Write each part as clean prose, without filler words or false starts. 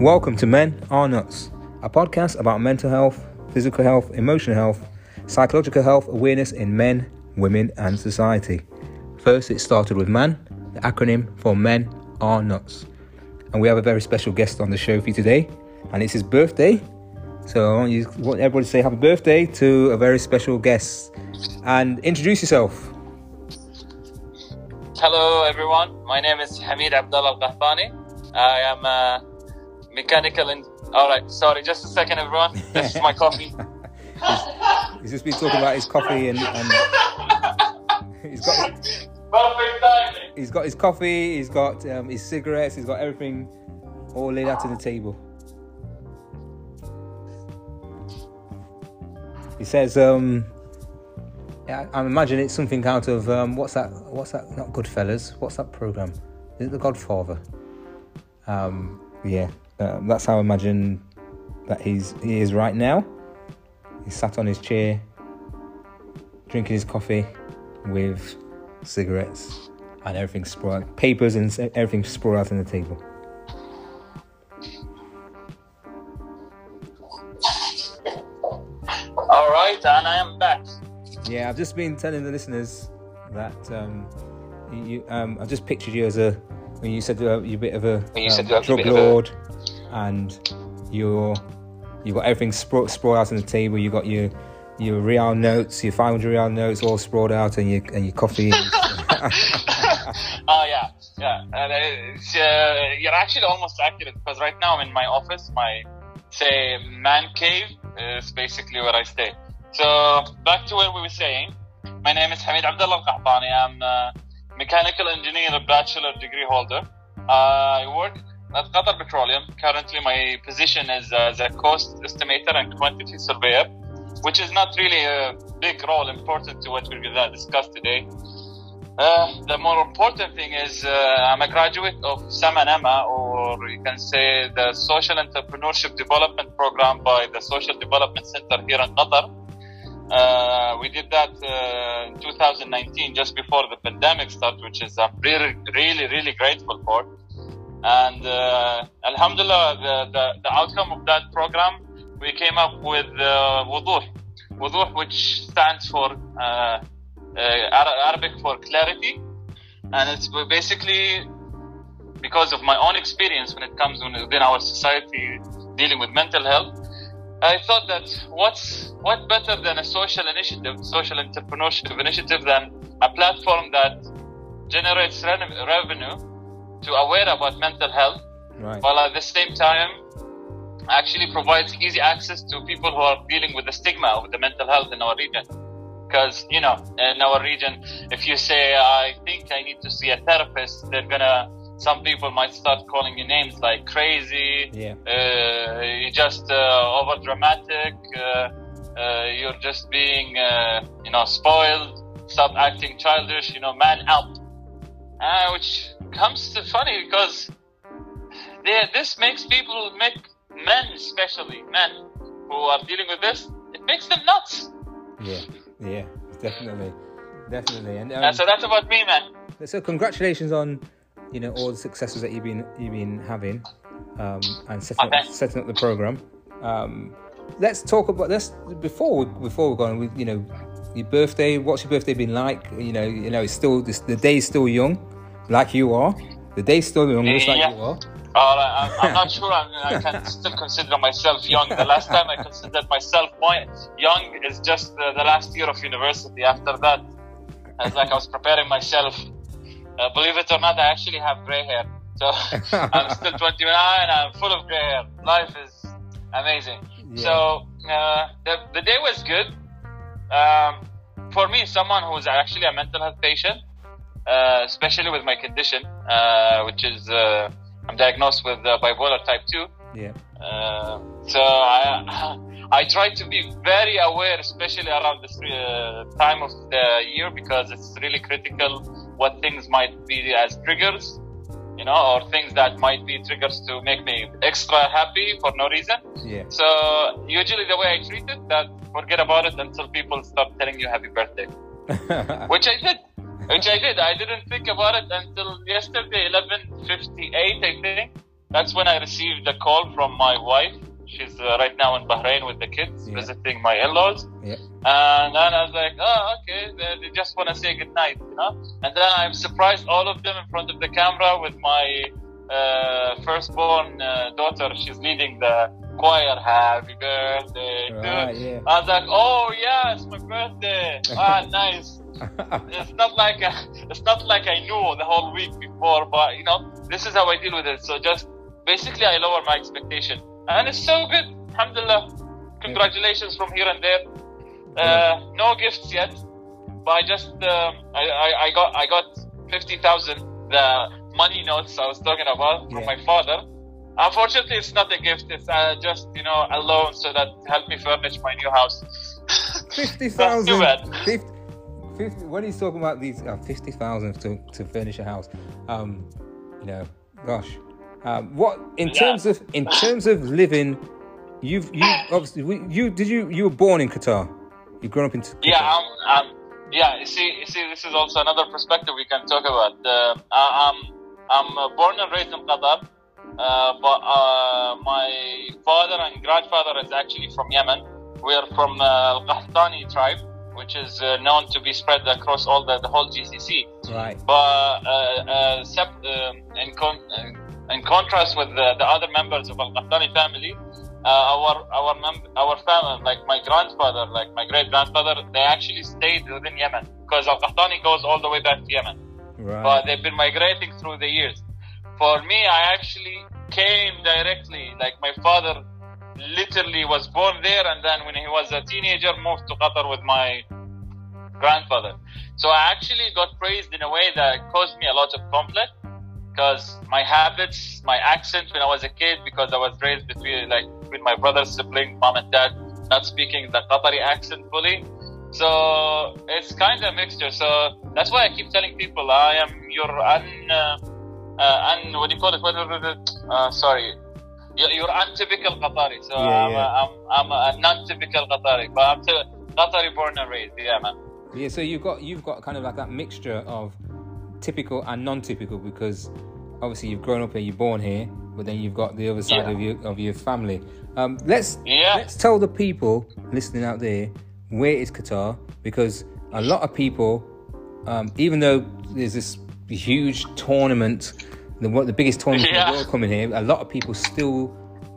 Welcome to Men Are Nuts, a podcast about mental health, physical health, emotional health, psychological health awareness in men, women and society. First, it started with MAN, the acronym for Men Are Nuts. And we have a very special guest on the show for you today, and it's his birthday. So I want everybody to say happy birthday to a very special guest. And introduce yourself. Hello everyone, my name is Hameed Abdullah Al Qahtani. I am a mechanical and alright, sorry, just a second everyone, this is my coffee. He's just been talking about his coffee and he's got his coffee, he's got his cigarettes, he's got everything all laid out on the table. He says, yeah, I imagine it's something out of, what's that, not Goodfellas, what's that programme? Is it The Godfather? That's how I imagine that he is right now. He's sat on his chair, drinking his coffee with cigarettes and everything sprawled, papers and everything sprawled out on the table. And I am back. Yeah, I've just been telling the listeners that I've just pictured you as when you said you're a bit of a drug lord, and you've got everything sprawled out on the table. You got your real notes, your 500 real notes, all sprawled out, and your coffee. Oh yeah. And you're actually almost accurate because right now I'm in my office, my man cave is basically where I stay. So, back to where we were saying, my name is Hameed Abdullah Al Qahtani. I'm a mechanical engineer, a bachelor degree holder. I work at Qatar Petroleum. Currently, my position is as a cost estimator and quantity surveyor, which is not really a big role important to what we're going to discuss today. The more important thing is I'm a graduate of Samanama, or you can say the Social Entrepreneurship Development Program by the Social Development Center here in Qatar. We did that in 2019, just before the pandemic started, which is I'm really grateful for. And alhamdulillah, the outcome of that program, we came up with wuduh, which stands for Arabic for clarity. And it's basically because of my own experience when it comes within our society dealing with mental health. I thought that what better than a social entrepreneurship initiative than a platform that generates revenue to aware about mental health, right, while at the same time actually provides easy access to people who are dealing with the stigma of the mental health in our region. Because, you know, in our region, if you say, I think I need to see a therapist, some people might start calling you names like crazy, you're just over dramatic, you're just being, spoiled, stop acting childish, man up. Which comes to funny because this makes people, men especially, who are dealing with this, it makes them nuts. Yeah, definitely. And so that's about me, man. So congratulations on all the successes that you've been having, and setting up the program. Let's talk about this before we go on. Your birthday. What's your birthday been like? It's still the day's still young, like you are. The day's still young, just like you are. I'm not sure. I can still consider myself young. The last time I considered myself young is just the last year of university. After that, it's like I was preparing myself. Believe it or not, I actually have grey hair. So I'm still 29, I'm full of grey hair. Life is amazing. Yeah. So the day was good. For me, someone who's actually a mental health patient, especially with my condition, which is I'm diagnosed with bipolar type 2. Yeah. So I try to be very aware, especially around this time of the year, because it's really critical what things might be as triggers, or things that might be triggers to make me extra happy for no reason. Yeah. So usually the way I treat it, that forget about it until people start telling you happy birthday, which I did. I didn't think about it until yesterday, 11:58, I think. That's when I received a call from my wife. She's right now in Bahrain with the kids, visiting my in-laws. Yeah. And then I was like, oh, okay, they just want to say goodnight, you know. And then I'm surprised all of them in front of the camera with my firstborn daughter. She's leading the choir, happy birthday. Right, yeah. I was like, oh, yeah, it's my birthday. Ah, nice. It's not like I knew the whole week before, but, you know, this is how I deal with it. So just basically I lower my expectation. And it's so good. Alhamdulillah. Congratulations from here and there. No gifts yet, but I just I got 50,000, the money notes I was talking about from my father. Unfortunately, it's not a gift. It's just, you know, a loan so that helped me furnish my new house. 50,000. Too bad. 50. When he's talking about these 50,000 to furnish a house, you know, gosh. In terms of living, you were born in Qatar. You've grown up in Qatar. You see, this is also another perspective we can talk about. I'm born and raised in Qatar, but my father and grandfather is actually from Yemen. We are from Al Qahtani tribe, which is known to be spread across all the whole GCC. Right. But in contrast with the other members of Al Qahtani family, our family, like my grandfather, like my great grandfather, they actually stayed within Yemen because Al Qahtani goes all the way back to Yemen. Right. But they've been migrating through the years. For me, I actually came directly. Like my father, literally was born there, and then when he was a teenager, moved to Qatar with my grandfather. So I actually got praised in a way that caused me a lot of conflict. Because my habits, my accent when I was a kid, because I was raised between my brother's sibling, mom and dad, not speaking the Qatari accent fully. So it's kind of a mixture. So that's why I keep telling people, I am your your untypical Qatari. So I'm a non-typical Qatari, but I'm Qatari born and raised. Yeah, man. Yeah. So you've got kind of like that mixture of typical and non-typical, because obviously you've grown up and you're born here, but then you've got the other side of your family. Let's tell the people listening out there where is Qatar, because a lot of people, even though there's this huge tournament, the biggest tournament in the world coming here, a lot of people still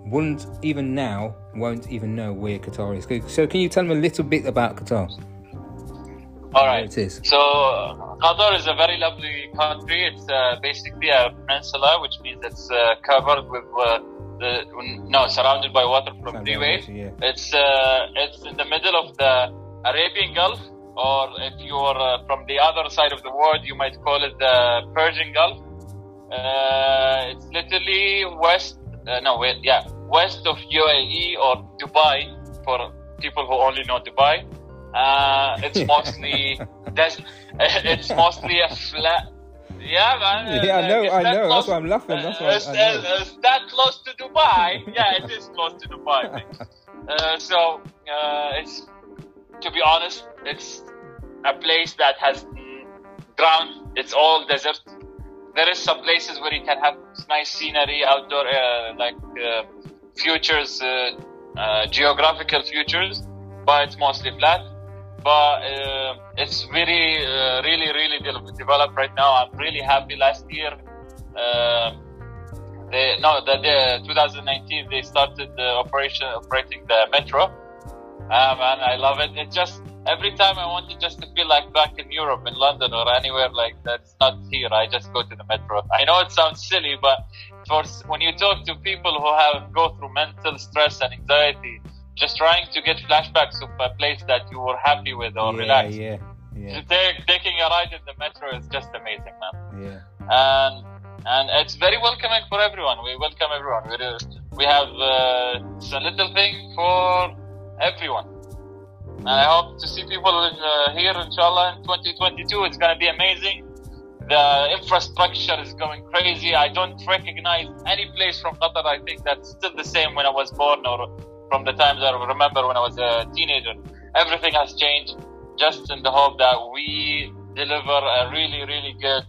won't even know where Qatar is. So can you tell them a little bit about Qatar? All right. So Qatar is a very lovely country. It's basically a peninsula, which means it's covered with surrounded by water from three ways. Yeah. It's in the middle of the Arabian Gulf, or if you're from the other side of the world, you might call it the Persian Gulf. It's literally west of UAE or Dubai, for people who only know Dubai. It's mostly a flat. Yeah, man. Yeah, I know. That's why I'm laughing. It's that close to Dubai. Yeah, it is close to Dubai. I think. It's, to be honest, it's a place that has ground. It's all desert. There is some places where you can have nice scenery, outdoor, futures, geographical futures, but it's mostly flat. But it's really, really, really developed right now. I'm really happy. Last year, 2019, they started operating the metro, and I love it. It's just every time I wanted just to feel like back in Europe, in London, or anywhere like that's not here. I just go to the metro. I know it sounds silly, but when you talk to people who go through mental stress and anxiety, just trying to get flashbacks of a place that you were happy with or relaxed. Yeah. Taking a ride in the metro is just amazing, man. Yeah. And it's very welcoming for everyone. We welcome everyone. We have a little thing for everyone. And I hope to see people here, inshallah, in 2022. It's going to be amazing. The infrastructure is going crazy. I don't recognize any place from Qatar. I think that's still the same when I was born, or from the times I remember when I was a teenager. Everything has changed, just in the hope that we deliver a really, really good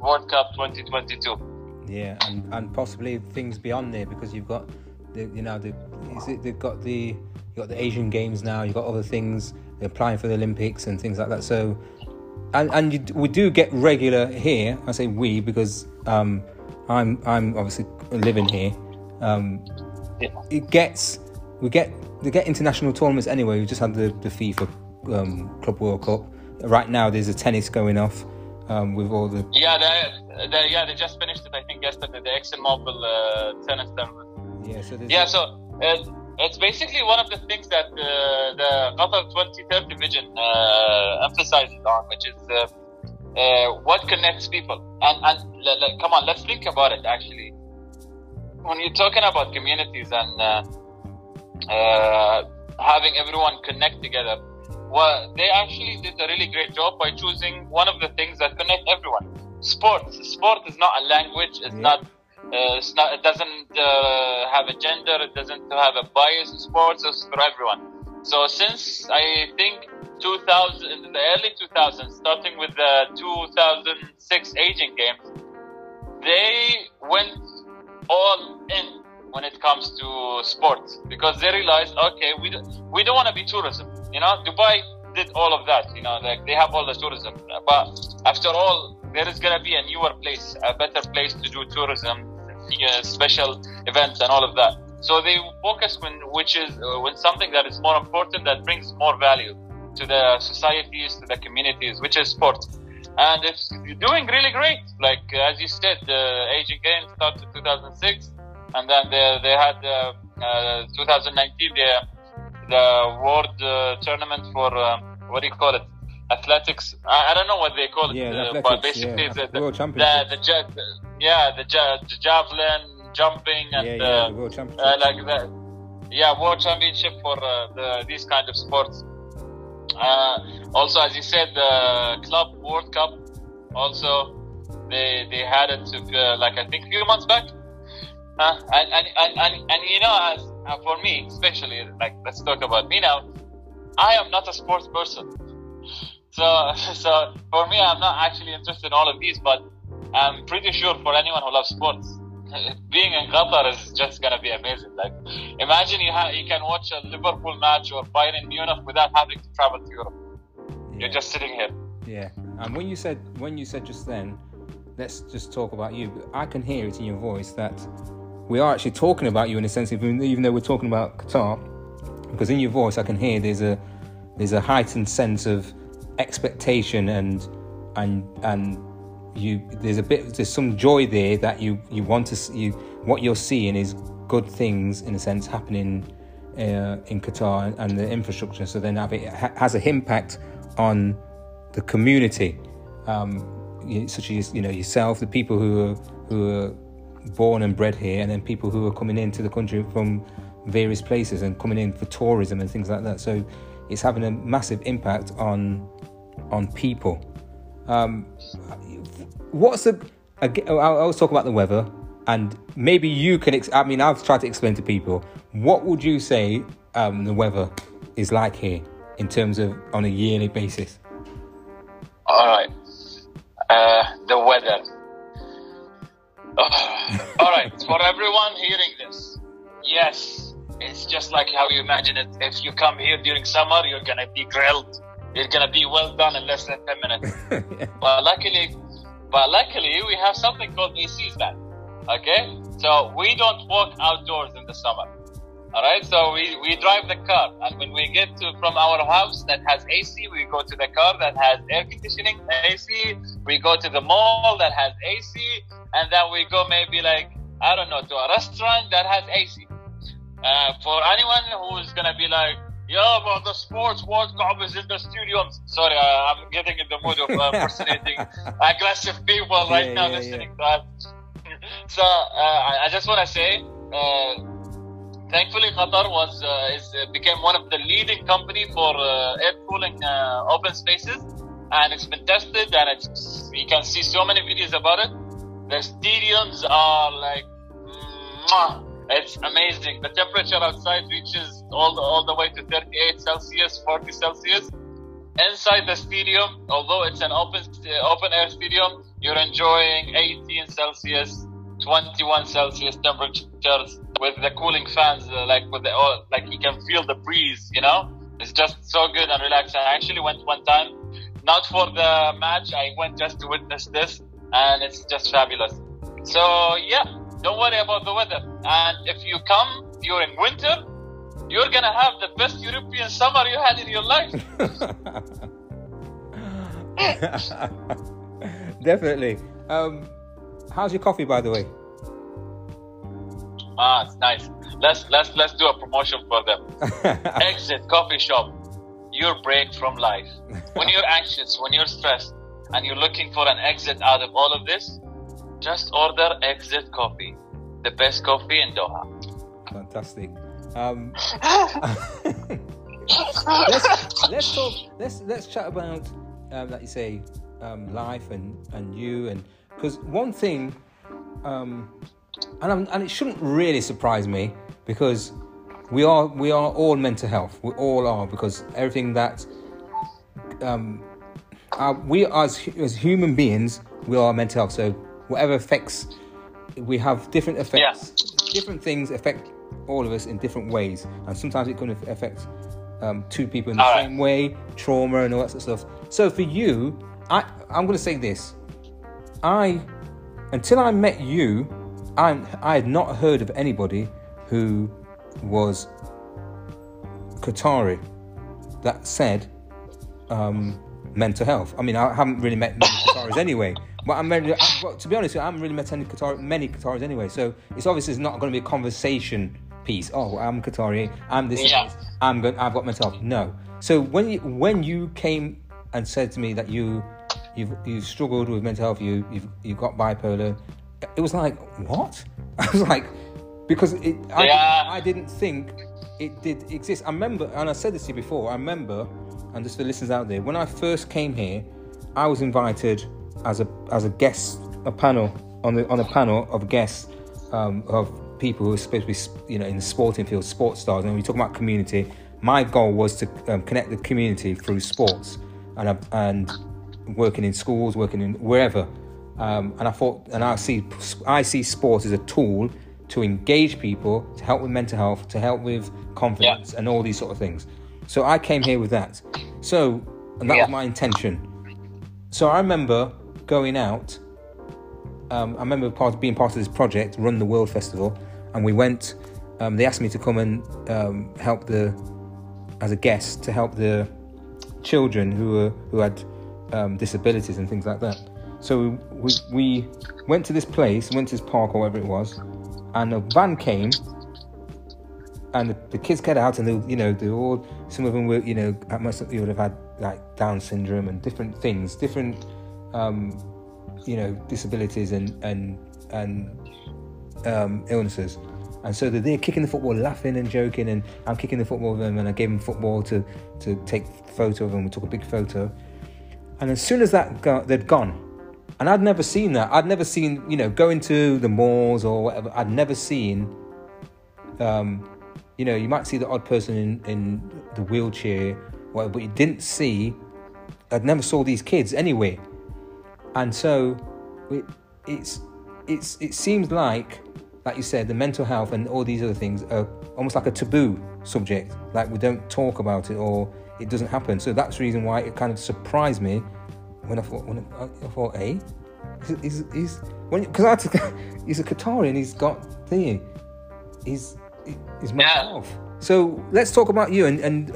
World Cup 2022. Yeah, and possibly things beyond there, because you've got the Asian Games now. You've got other things. They're applying for the Olympics and things like that. So, we do get regular here. I say we because I'm obviously living here. They get international tournaments anyway. We just had the FIFA Club World Cup. Right now, there's a tennis going off with all the. Yeah, they just finished it. I think yesterday the ExxonMobil tennis tournament. Yeah, it's basically one of the things that the Qatar 2030 vision emphasizes on, which is what connects people. And come on, let's think about it. Actually, when you're talking about communities and having everyone connect together. Well, they actually did a really great job by choosing one of the things that connect everyone. Sports. Sport is not a language. It's not. It doesn't have a gender. It doesn't have a bias. Sports is for everyone. So since I think 2000, in the early 2000s, starting with the 2006 Asian Games, they went all in when it comes to sports because they realized, okay, we don't want to be tourism. You know, Dubai did all of that, they have all the tourism. But after all, there is going to be a newer place, a better place to do tourism, special events and all of that. So they focus when something that is more important, that brings more value to the societies, to the communities, which is sports. And it's doing really great. Like, as you said, the Asian Games started in 2006. And then they had 2019, the world tournament for athletics. I don't know what they call it, but basically the world championship. The javelin, jumping, and the world championship. World championship for these kind of sports. Also, as you said, the club World Cup. Also, they had it a few months back. As for me especially, let's talk about me now. I am not a sports person, so for me, I'm not actually interested in all of these. But I'm pretty sure for anyone who loves sports, being in Qatar is just gonna be amazing. Like, imagine you can watch a Liverpool match or Bayern Munich without having to travel to Europe. Yeah. You're just sitting here. Yeah, and when you said just then, let's just talk about you. I can hear it in your voice that. We are actually talking about you in a sense, even though we're talking about Qatar, because in your voice I can hear there's a heightened sense of expectation and there's some joy there that you want to see. What you're seeing is good things in a sense happening in Qatar and the infrastructure. So then it has an impact on the community, such as yourself, the people who are born and bred here, and then people who are coming into the country from various places and coming in for tourism and things like that. So it's having a massive impact on people. I always talk about the weather, and maybe you can. I mean, I've tried to explain to people, what would you say the weather is like here in terms of on a yearly basis? All right, the weather. All right, for everyone hearing this, yes, it's just like how you imagine it. If you come here during summer, you're gonna be grilled. You're gonna be well done in less than 10 minutes. Yeah. But luckily, we have something called ACs now. Okay, so we don't walk outdoors in the summer. All right, so we drive the car, and when we get from our house that has AC, we go to the car that has air conditioning, AC. We go to the mall that has AC, and then we go maybe to a restaurant that has AC. For anyone who's gonna be like, yeah, but the sports World Cup is in the stadiums. Sorry, I'm getting in the mood of impersonating aggressive people listening to that. So I just want to say. Thankfully, Qatar became one of the leading company for air cooling open spaces, and it's been tested, and you can see so many videos about it. The stadiums are like, mwah, it's amazing. The temperature outside reaches all the way to 38 Celsius, 40 Celsius. Inside the stadium, although it's an open air stadium, you're enjoying 18 Celsius. 21 Celsius temperatures with the cooling fans, like you can feel the breeze, you know? It's just so good and relaxed. I actually went one time, not for the match, I went just to witness this, and it's just fabulous. So yeah, don't worry about the weather. And if you come during winter, you're gonna have the best European summer you had in your life. Definitely. How's your coffee, by the way? Ah, it's nice. Let's do a promotion for them. Exit coffee shop. Your break from life. When you're anxious, when you're stressed, and you're looking for an exit out of all of this, just order Exit coffee. The best coffee in Doha. Fantastic. Let's chat about like you say, life and you, and because one thing, and it shouldn't really surprise me, because we are all mental health. We all are, because everything that we as human beings, we are mental health. So whatever affects, we have different effects. Yeah. Different things affect all of us in different ways, and sometimes it can affect two people in the same way, trauma and all that sort of stuff. So for you, I'm going to say this: until I met you, I had not heard of anybody who was Qatari that said mental health. I mean, I haven't really met many Qataris anyway. But to be honest, I haven't really met many Qataris anyway. So it's obviously not going to be a conversation piece. Oh, I'm Qatari. I'm this. Yeah. I've got mental health. No. So when you came and said to me that you've struggled with mental health, you've got bipolar, it was like, what? I was like, because I didn't think it did exist. I remember, and I said this to you before, and just for the listeners out there, when I first came here, I was invited as a guest, a panel of guests of people who are supposed to be, you know, in the sporting field, sports stars. And we talk about community. My goal was to connect the community through sports, and working in schools, working in wherever. And I thought, and I see sports as a tool to engage people, to help with mental health, to help with confidence, and all these sort of things. So I came here with that. So, and that was my intention. So I remember going out, I remember being part of this project, Run the World Festival, and we went, they asked me to come and help as a guest, to help the children who had disabilities and things like that. So we went to this place, went to this park or whatever it was, and a van came, and the kids got out, and some of them were, you know, you would have had like Down syndrome and different things, different you know, disabilities and illnesses. And so they're kicking the football, laughing and joking, and I'm kicking the football with them, and I gave them football to take a photo of them. We took a big photo, and as soon as they'd gone, and I'd never seen that. I'd never seen, you know, going to the malls or whatever. I'd never seen, you know, you might see the odd person in the wheelchair, whatever, but you didn't see. I'd never saw these kids anywhere. And so it seems like you said, the mental health and all these other things are almost like a taboo subject. Like, we don't talk about it, or it doesn't happen. So that's the reason why it kind of surprised me when I thought, hey, he's a Qatari, and he's got thing. He's mental health. So let's talk about you and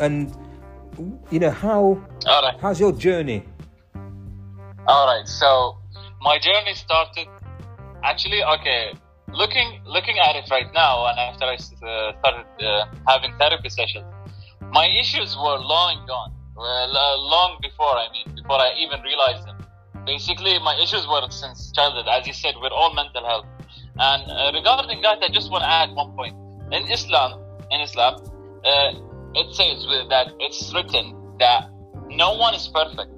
you know, how's your journey? All right, so my journey started actually. Okay, looking at it right now, and after I started having therapy sessions, my issues were long gone. Long before, before I even realized them. Basically, my issues were since childhood. As you said, we're all mental health. And regarding that, I just want to add one point. In Islam, it says that it's written that no one is perfect.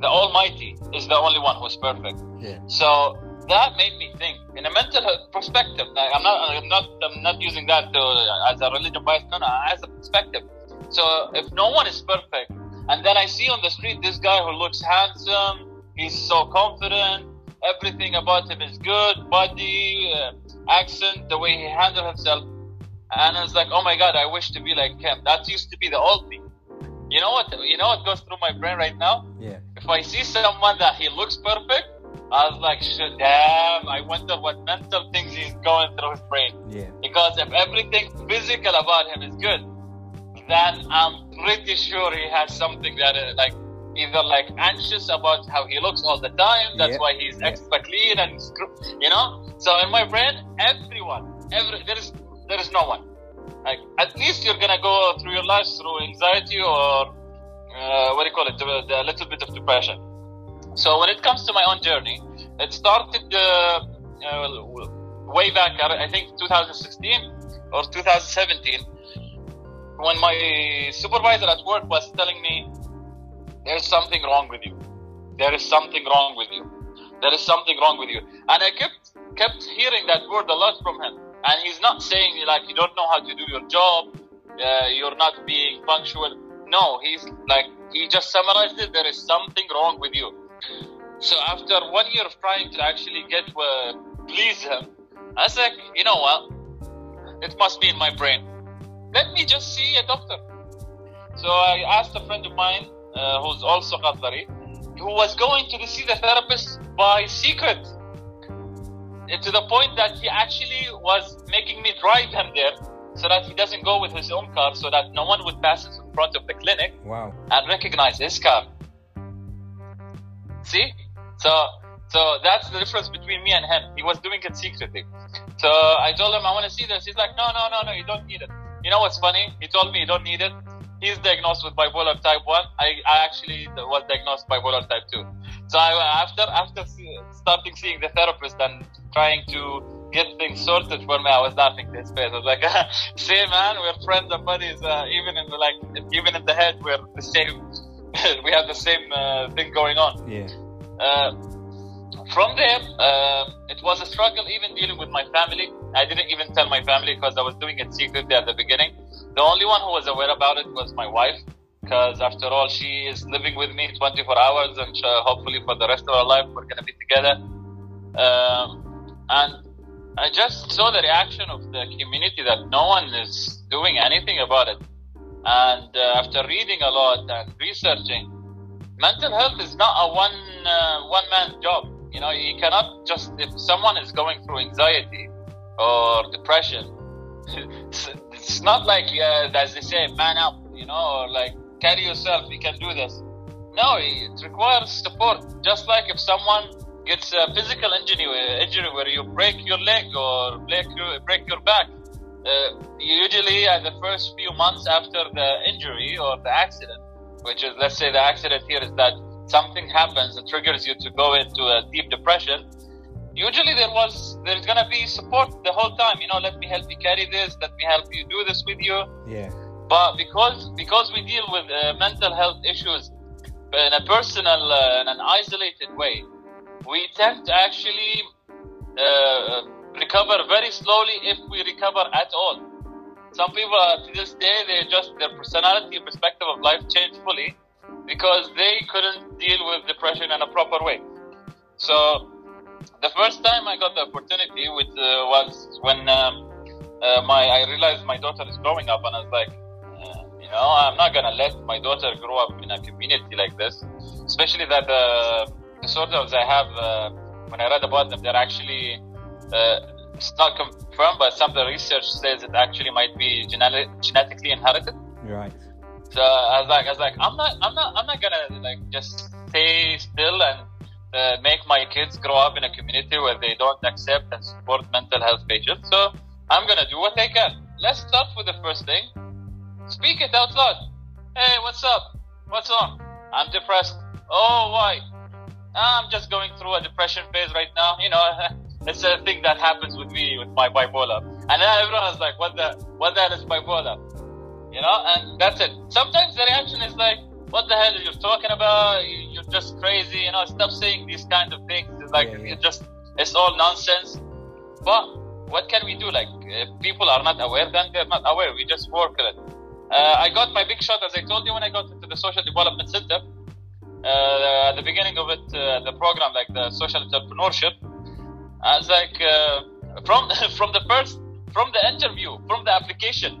The Almighty is the only one who's perfect. Yeah. So that made me think in a mental health perspective. I'm not using that as a religion bias. No, as a perspective. So if no one is perfect, and then I see on the street this guy who looks handsome, he's so confident, Everything about him is good, body, accent, the way he handled himself. And I was like, oh my God, I wish to be like him. That used to be the old me. You know what goes through my brain right now? Yeah. If I see someone that he looks perfect, I was like, shit, damn, I wonder what mental things he's going through his brain. Yeah. Because if everything physical about him is good, then I'm pretty sure he has something that is like, either like anxious about how he looks all the time. That's why he's extra clean and So in my brain, there is no one. Like, at least you're gonna go through your life through anxiety or a little bit of depression. So when it comes to my own journey, it started way back, I think 2016 or 2017, when my supervisor at work was telling me, There is something wrong with you. And I kept hearing that word a lot from him. And he's not saying like, you don't know how to do your job, you're not being punctual. No, he's like, he just summarized it. There is something wrong with you. So after 1 year of trying to actually please him, I was like, you know what? It must be in my brain. Let me just see a doctor. So I asked a friend of mine, who's also Qatari, who was going to see the therapist by secret, to the point that he actually was making me drive him there so that he doesn't go with his own car, so that no one would pass in front of the clinic. Wow. And recognize his car. See? So that's the difference between me and him. He was doing it secretly. So I told him, I want to see this. He's like, no, you don't need it. You know what's funny? He told me you don't need it. He's diagnosed with bipolar type 1. I actually was diagnosed with bipolar type 2. So I, after starting seeing the therapist and trying to get things sorted for me, I was laughing in his face. I was like, see, man, we're friends and buddies. Even in the head, we're the same. We have the same thing going on. Yeah. From there, it was a struggle even dealing with my family. I didn't even tell my family because I was doing it secretly at the beginning. The only one who was aware about it was my wife, because after all, she is living with me 24 hours and hopefully for the rest of our life, we're going to be together. And I just saw the reaction of the community that no one is doing anything about it. And after reading a lot and researching, mental health is not a one-man job. You know, you cannot just, if someone is going through anxiety or depression, it's not like, as they say, man up, or like, carry yourself, you can do this. No, it requires support. Just like if someone gets a physical injury where you break your leg or break your back, usually at the first few months after the injury or the accident, which is, let's say the accident here is that something happens that triggers you to go into a deep depression. Usually there's gonna be support the whole time. Let me help you carry this. Let me help you do this with you. Yeah. But because we deal with mental health issues in a personal and an isolated way, we tend to actually recover very slowly, if we recover at all. Some people to this day, their personality and perspective of life changed fully because they couldn't deal with depression in a proper way. So the first time I got the opportunity was when I realized my daughter is growing up, and I was like, I'm not going to let my daughter grow up in a community like this, especially that the disorders I have, when I read about them, they're actually, it's not confirmed, but some of the research says it actually might be genetically inherited. Right. So I was like, I'm not gonna just stay still and make my kids grow up in a community where they don't accept and support mental health patients. So I'm gonna do what I can. Let's start with the first thing. Speak it out loud. Hey, what's up? What's on? I'm depressed. Oh, why? I'm just going through a depression phase right now. It's a thing that happens with me with my bipolar. And then everyone was like, what the hell is bipolar? And that's it. Sometimes the reaction is like, what the hell are you talking about? You're just crazy. Stop saying these kind of things. It's like, it's all nonsense. But what can we do? Like, if people are not aware, then they're not aware. We just work on it. I got my big shot, as I told you, when I got into the Social Development Center. at the beginning of it, the program, like the social entrepreneurship, I was like, from the interview, from the application,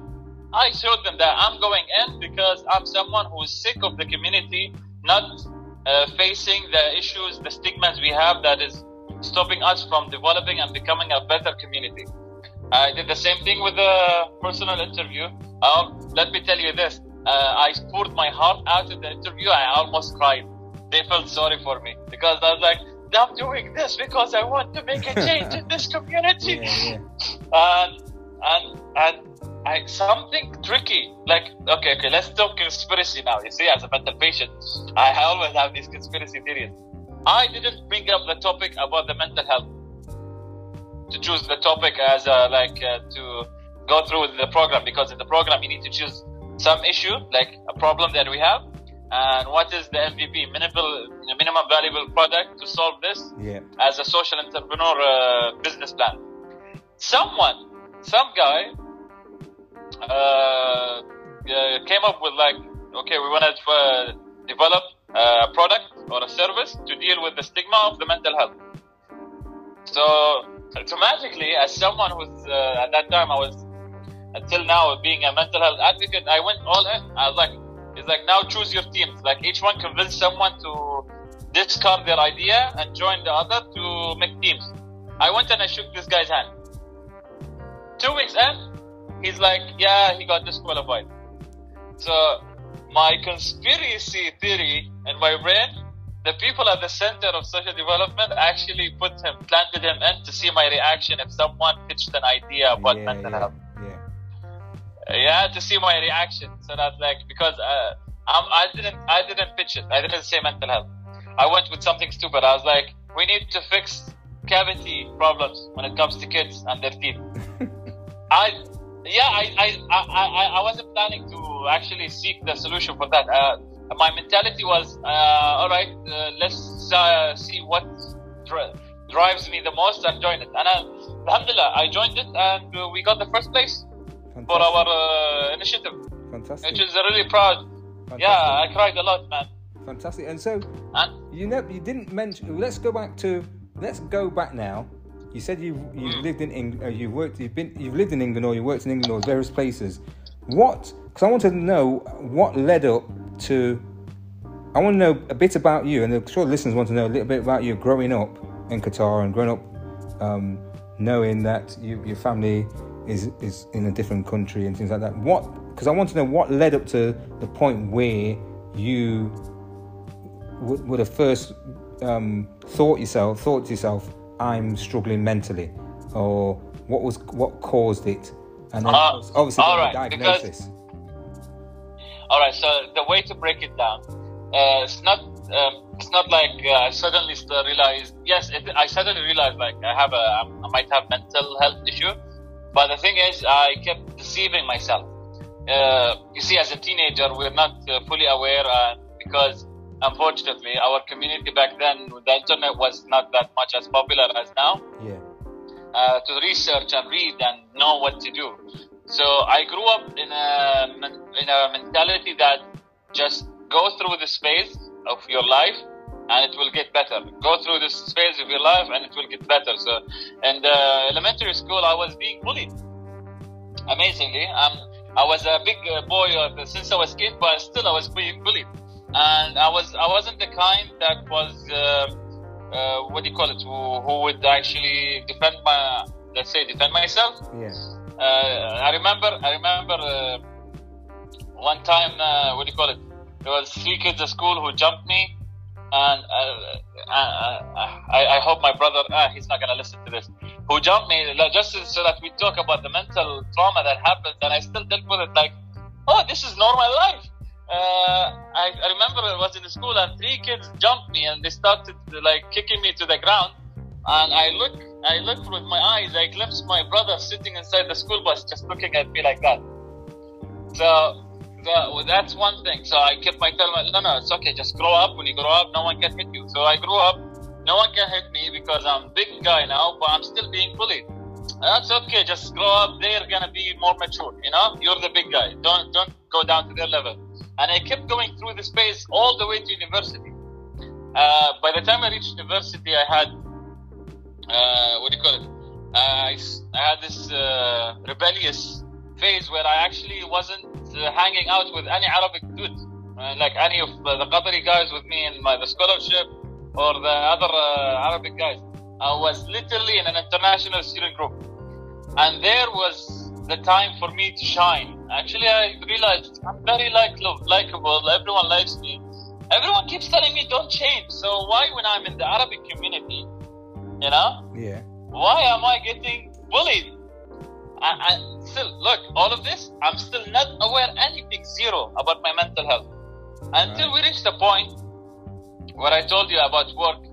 I showed them that I'm going in because I'm someone who is sick of the community not facing the issues, the stigmas we have that is stopping us from developing and becoming a better community. I did the same thing with the personal interview. Let me tell you this. I poured my heart out in the interview. I almost cried. They felt sorry for me because I was like, I'm doing this because I want to make a change in this community. And I something tricky, like, okay, let's talk conspiracy now. You see, as a mental patient, I always have these conspiracy theories. I didn't bring up the topic about the mental health to choose the topic as to go through with the program, because in the program you need to choose some issue, like a problem that we have, and what is the MVP, minimum valuable product, to solve this as a social entrepreneur business plan. Some guy came up with like, okay, we want to develop a product or a service to deal with the stigma of the mental health. So automatically, as someone who's at that time, I was until now being a mental health advocate, I went all in. I was like, it's like, now choose your teams, like each one convince someone to discard their idea and join the other to make teams. I went and I shook this guy's hand. 2 weeks in, he's like, yeah, he got disqualified. So my conspiracy theory in my brain, the people at the Center of Social Development actually planted him in to see my reaction if someone pitched an idea about mental health. Yeah, to see my reaction. So that's like, because I didn't pitch it. I didn't say mental health. I went with something stupid. I was like, we need to fix cavity problems when it comes to kids and their teeth. I wasn't planning to actually seek the solution for that. My mentality was, all right, let's see what drives me the most and join it. And alhamdulillah, I joined it, and we got the first place. Fantastic. For our initiative. Fantastic. Which is really proud. Fantastic. Yeah, I cried a lot, man. Fantastic. And so, you didn't mention. Let's go back now. You said you've lived in England, you've lived in England, or you worked in England, or various places. Because I want to know what led up to. I want to know a bit about you, and I'm sure the listeners want to know a little bit about you growing up in Qatar and growing up knowing that your family is in a different country and things like that. Because I want to know what led up to the point where you would have first thought to yourself, I'm struggling mentally, or what caused it, and then obviously the diagnosis. All right, so the way to break it down, it's not like I suddenly realized. I suddenly realized like I might have mental health issue, but the thing is, I kept deceiving myself. You see, as a teenager, we're not fully aware because, unfortunately, our community back then, the internet was not that much as popular as now. Yeah. To research and read and know what to do. So I grew up in a mentality that just go through this phase of your life and it will get better. Go through this phase of your life and it will get better. So, in the elementary school, I was being bullied. Amazingly, I was a big boy since I was a kid, but still I was being bullied. And I wasn't the kind that was, who would actually defend myself. Yes. I remember one time, there was 3 kids at school who jumped me, and I hope my brother, he's not gonna listen to this, who jumped me, just so that we talk about the mental trauma that happened, and I still dealt with it like, oh, this is normal life. I remember I was in school and 3 kids jumped me and they started like kicking me to the ground, and I looked with my eyes, I glimpsed my brother sitting inside the school bus just looking at me like that. So that's one thing. So I kept telling, no, it's okay, just grow up. When you grow up, no one can hit you. So I grew up, no one can hit me because I'm a big guy now, but I'm still being bullied. That's okay, just grow up, they're gonna be more mature, you know, you're the big guy, don't go down to their level. And I kept going through this phase all the way to university. By the time I reached university, I had I had this rebellious phase where I actually wasn't hanging out with any Arabic dude, like any of the Qatari guys with me in the scholarship or the other Arabic guys. I was literally in an international student group, and there was the time for me to shine. Actually, I realized I'm very likable. Everyone likes me. Everyone keeps telling me don't change. So why, when I'm in the Arabic community, you know? Yeah. Why am I getting bullied? I still, look, all of this, I'm still not aware anything, zero, about my mental health. Until we reached the point where I told you about work.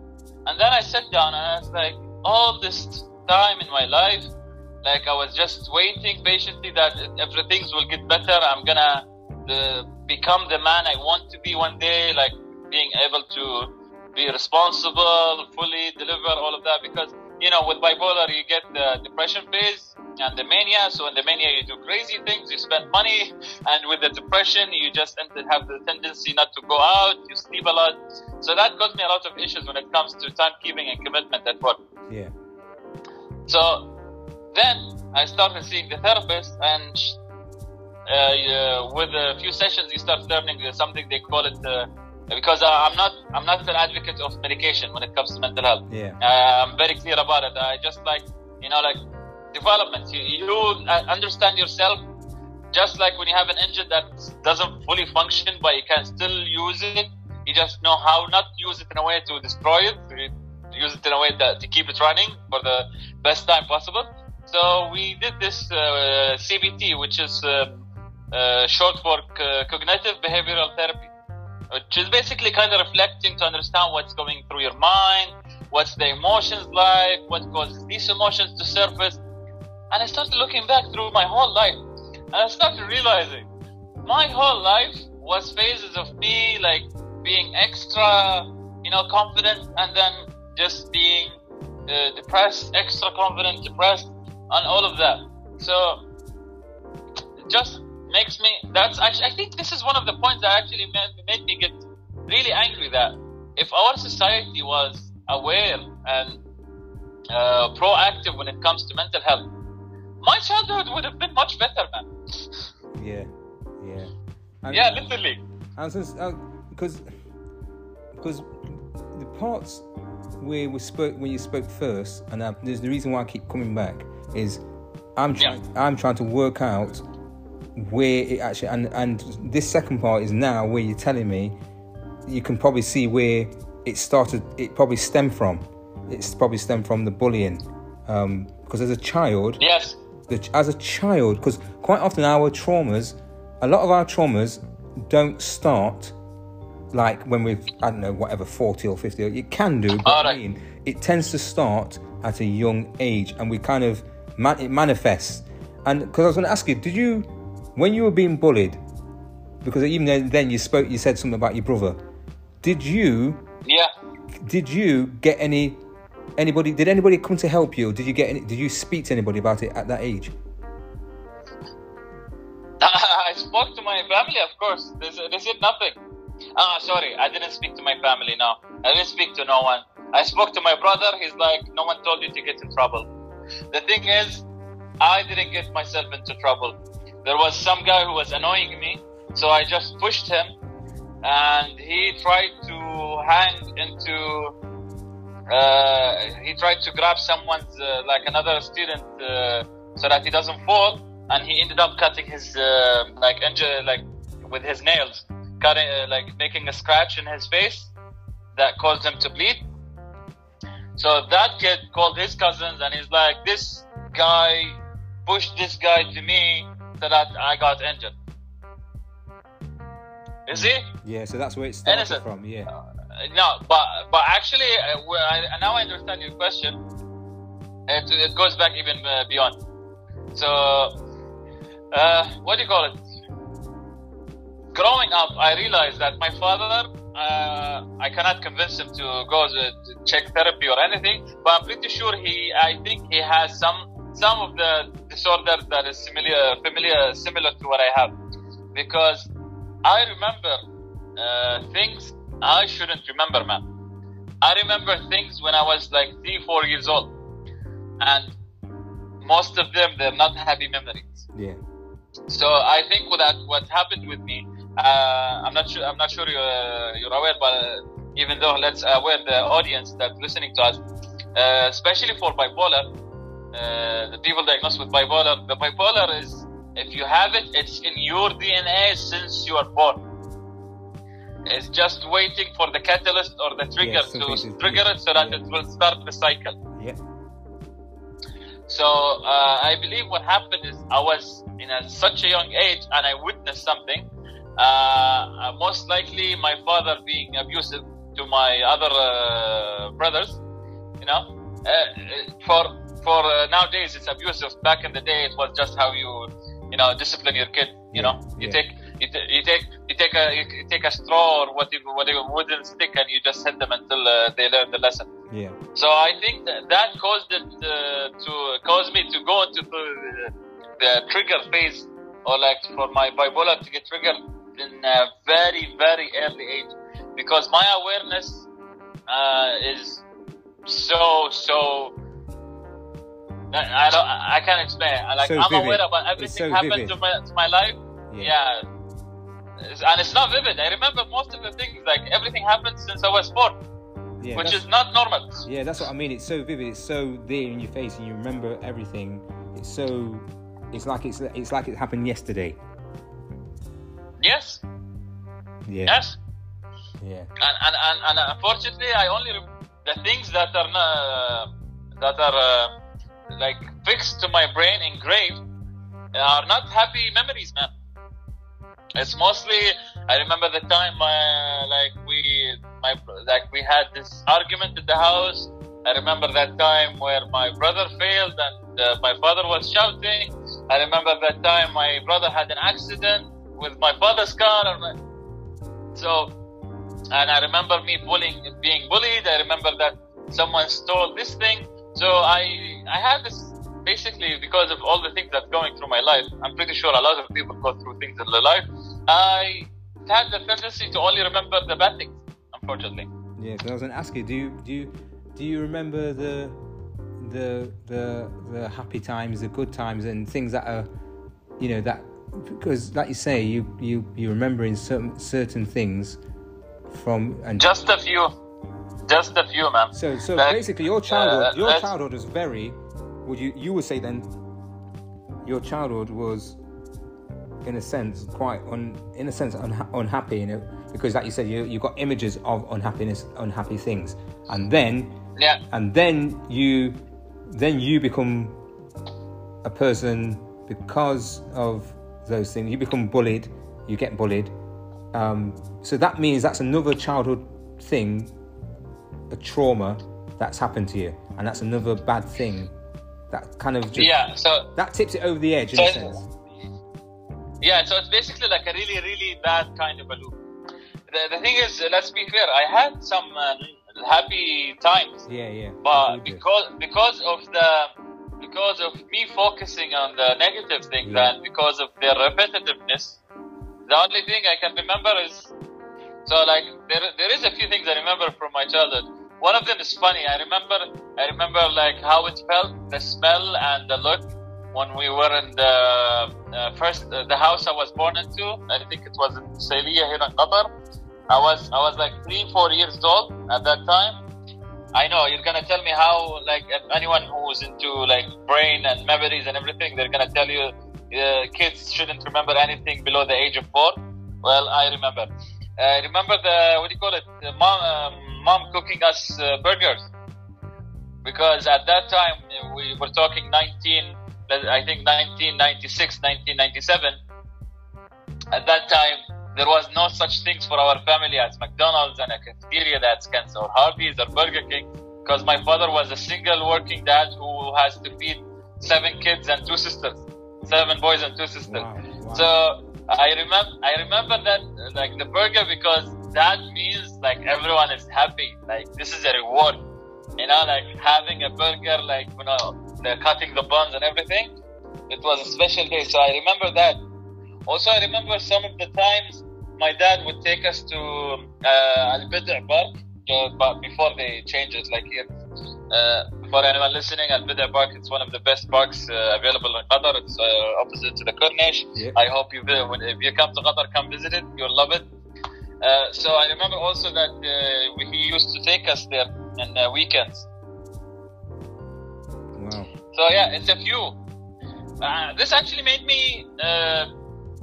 And then I sat down and I was like, all this time in my life, like I was just waiting patiently that everything will get better. I'm going to become the man I want to be one day, like being able to be responsible, fully deliver all of that. Because, you know, with bipolar, you get the depression phase and the mania. So in the mania, you do crazy things, you spend money. And with the depression, you just have the tendency not to go out, you sleep a lot. So that caused me a lot of issues when it comes to timekeeping and commitment at work. Yeah. So then I started seeing the therapist, and with a few sessions, you start learning something they call it. Because I'm not an advocate of medication when it comes to mental health. Yeah. I'm very clear about it. I just like developments. You understand yourself, just like when you have an engine that doesn't fully function, but you can still use it. You just know how not use it in a way to destroy it. Use it in a way to keep it running for the best time possible. So we did this CBT, which is short for Cognitive Behavioral Therapy, which is basically kind of reflecting to understand what's going through your mind, what's the emotions like, what causes these emotions to surface. And I started looking back through my whole life, and I started realizing my whole life was phases of me like being extra, confident, and then just being depressed, extra confident, depressed, and all of that. So it just makes me, I think this is one of the points that actually made me get really angry, that if our society was aware and proactive when it comes to mental health, my childhood would have been much better, man. Yeah. And, yeah, literally. And since, because the parts where we spoke, when you spoke first, and there's the reason why I keep coming back, is I'm trying to work out where it actually, and this second part is now where you're telling me you can probably see where it started. It's probably stemmed from the bullying, because as a child, because quite often a lot of our traumas don't start like when we're 40 or 50. It can do, but it tends to start at a young age, and we kind of it manifests. And because I was going to ask you, did you, when you were being bullied, because even then you said something about your brother. Did you get anybody? Did anybody come to help you? Did you speak to anybody about it at that age? I spoke to my family, of course. They said nothing. Sorry, I didn't speak to my family. No, I didn't speak to no one. I spoke to my brother. He's like, no one told you to get in trouble. The thing is, I didn't get myself into trouble. There was some guy who was annoying me, so I just pushed him, and he tried to grab someone's, like another student, so that he doesn't fall, and he ended up cutting his, with his nails, making a scratch in his face that caused him to bleed. So that kid called his cousins, and he's like, this guy pushed this guy to me, so that I got injured. You see? Yeah, so that's where it started from, yeah. No, but actually, now I understand your question. It goes back even beyond. So, what do you call it? Growing up, I realized that my father, I cannot convince him to go to check therapy or anything, but I'm pretty sure I think he has some of the disorders that is similar to what I have, because I remember things I shouldn't remember, man. I remember things when I was like 3-4 years old, and most of them, they're not happy memories. Yeah. So I think that what happened with me, I'm not sure you're aware, but even though let's aware the audience that's listening to us, especially for bipolar, the people diagnosed with bipolar, the bipolar is, if you have it, it's in your DNA since you are born. It's just waiting for the catalyst or the trigger to trigger it so that it will start the cycle. Yeah. So I believe what happened is I was in such a young age and I witnessed something. Most likely my father being abusive to my other brothers, you know. For nowadays it's abusive. Back in the day it was just how you discipline your kid. You take a straw or whatever wooden stick and you just hit them until they learn the lesson. Yeah. So I think that caused it caused me to go into the trigger phase, or like for my bipolar to get triggered in a very, very early age, because my awareness is so. I can't explain. Like so I'm vivid. Aware about everything happened to my life. Yeah. And it's not vivid. I remember most of the things, like everything happened since I was 4, which is not normal. Yeah, that's what I mean. It's so vivid. It's so there in your face, and you remember everything. It's so. It's like it happened yesterday. Yes. Yeah. Yes. Yeah. And unfortunately, I only the things that are like fixed to my brain, engraved, are not happy memories, man. It's mostly, I remember the time we had this argument at the house. I remember that time where my brother failed and my father was shouting. I remember that time my brother had an accident with my father's car. And I remember me being bullied. I remember that someone stole this thing. So I had this basically because of all the things that's going through my life. I'm pretty sure a lot of people go through things in their life. I had the tendency to only remember the bad things, unfortunately. Yeah, so I was going to ask you, do you remember the happy times, the good times, and things that are, you know, that because like you say, you remember in certain things from and just a few. Just a few, man. So like, basically, your childhood was very. You would say then, your childhood was, in a sense, unhappy, you know, because like you said, you got images of unhappiness, unhappy things, and then you become a person because of those things. You become bullied. You get bullied. So that means that's another childhood thing. A trauma that's happened to you, and that's another bad thing that kind of just, so that tips it over the edge in a sense. So it's basically like a really, really bad kind of a loop. The thing is, let's be clear, I had some happy times, but because of me focusing on the negative thing, and because of their repetitiveness, the only thing I can remember is. So like there is a few things I remember from my childhood. One of them is funny. I remember like how it felt, the smell and the look when we were in the first the house I was born into. I think it was in Saliya here in Qatar. I was like 3-4 years old at that time. I know you're gonna tell me how, like, if anyone who's into like brain and memories and everything, they're gonna tell you kids shouldn't remember anything below the age of 4. Well, I remember. I remember mom cooking us burgers, because at that time we were talking 1996, 1997. At that time there was no such things for our family as McDonald's and a cafeteria that's cancer or Hardee's or Burger King, because my father was a single working dad who has to feed 7 boys and 2 sisters. Wow. So I remember that, like, the burger, because that means like everyone is happy, like this is a reward, you know, like having a burger, like, you know, they're cutting the buns and everything. It was a special day, so I remember that. Also, I remember some of the times my dad would take us to Al-Bidr Park but before they change it, like here, for anyone listening, Al-Bidr Park, it's one of the best parks available in Qatar. It's opposite to the Corniche. Yeah. I hope you will. If you come to Qatar, come visit it. You'll love it. So I remember also that he used to take us there on weekends. Wow. So yeah, it's a few. This actually made me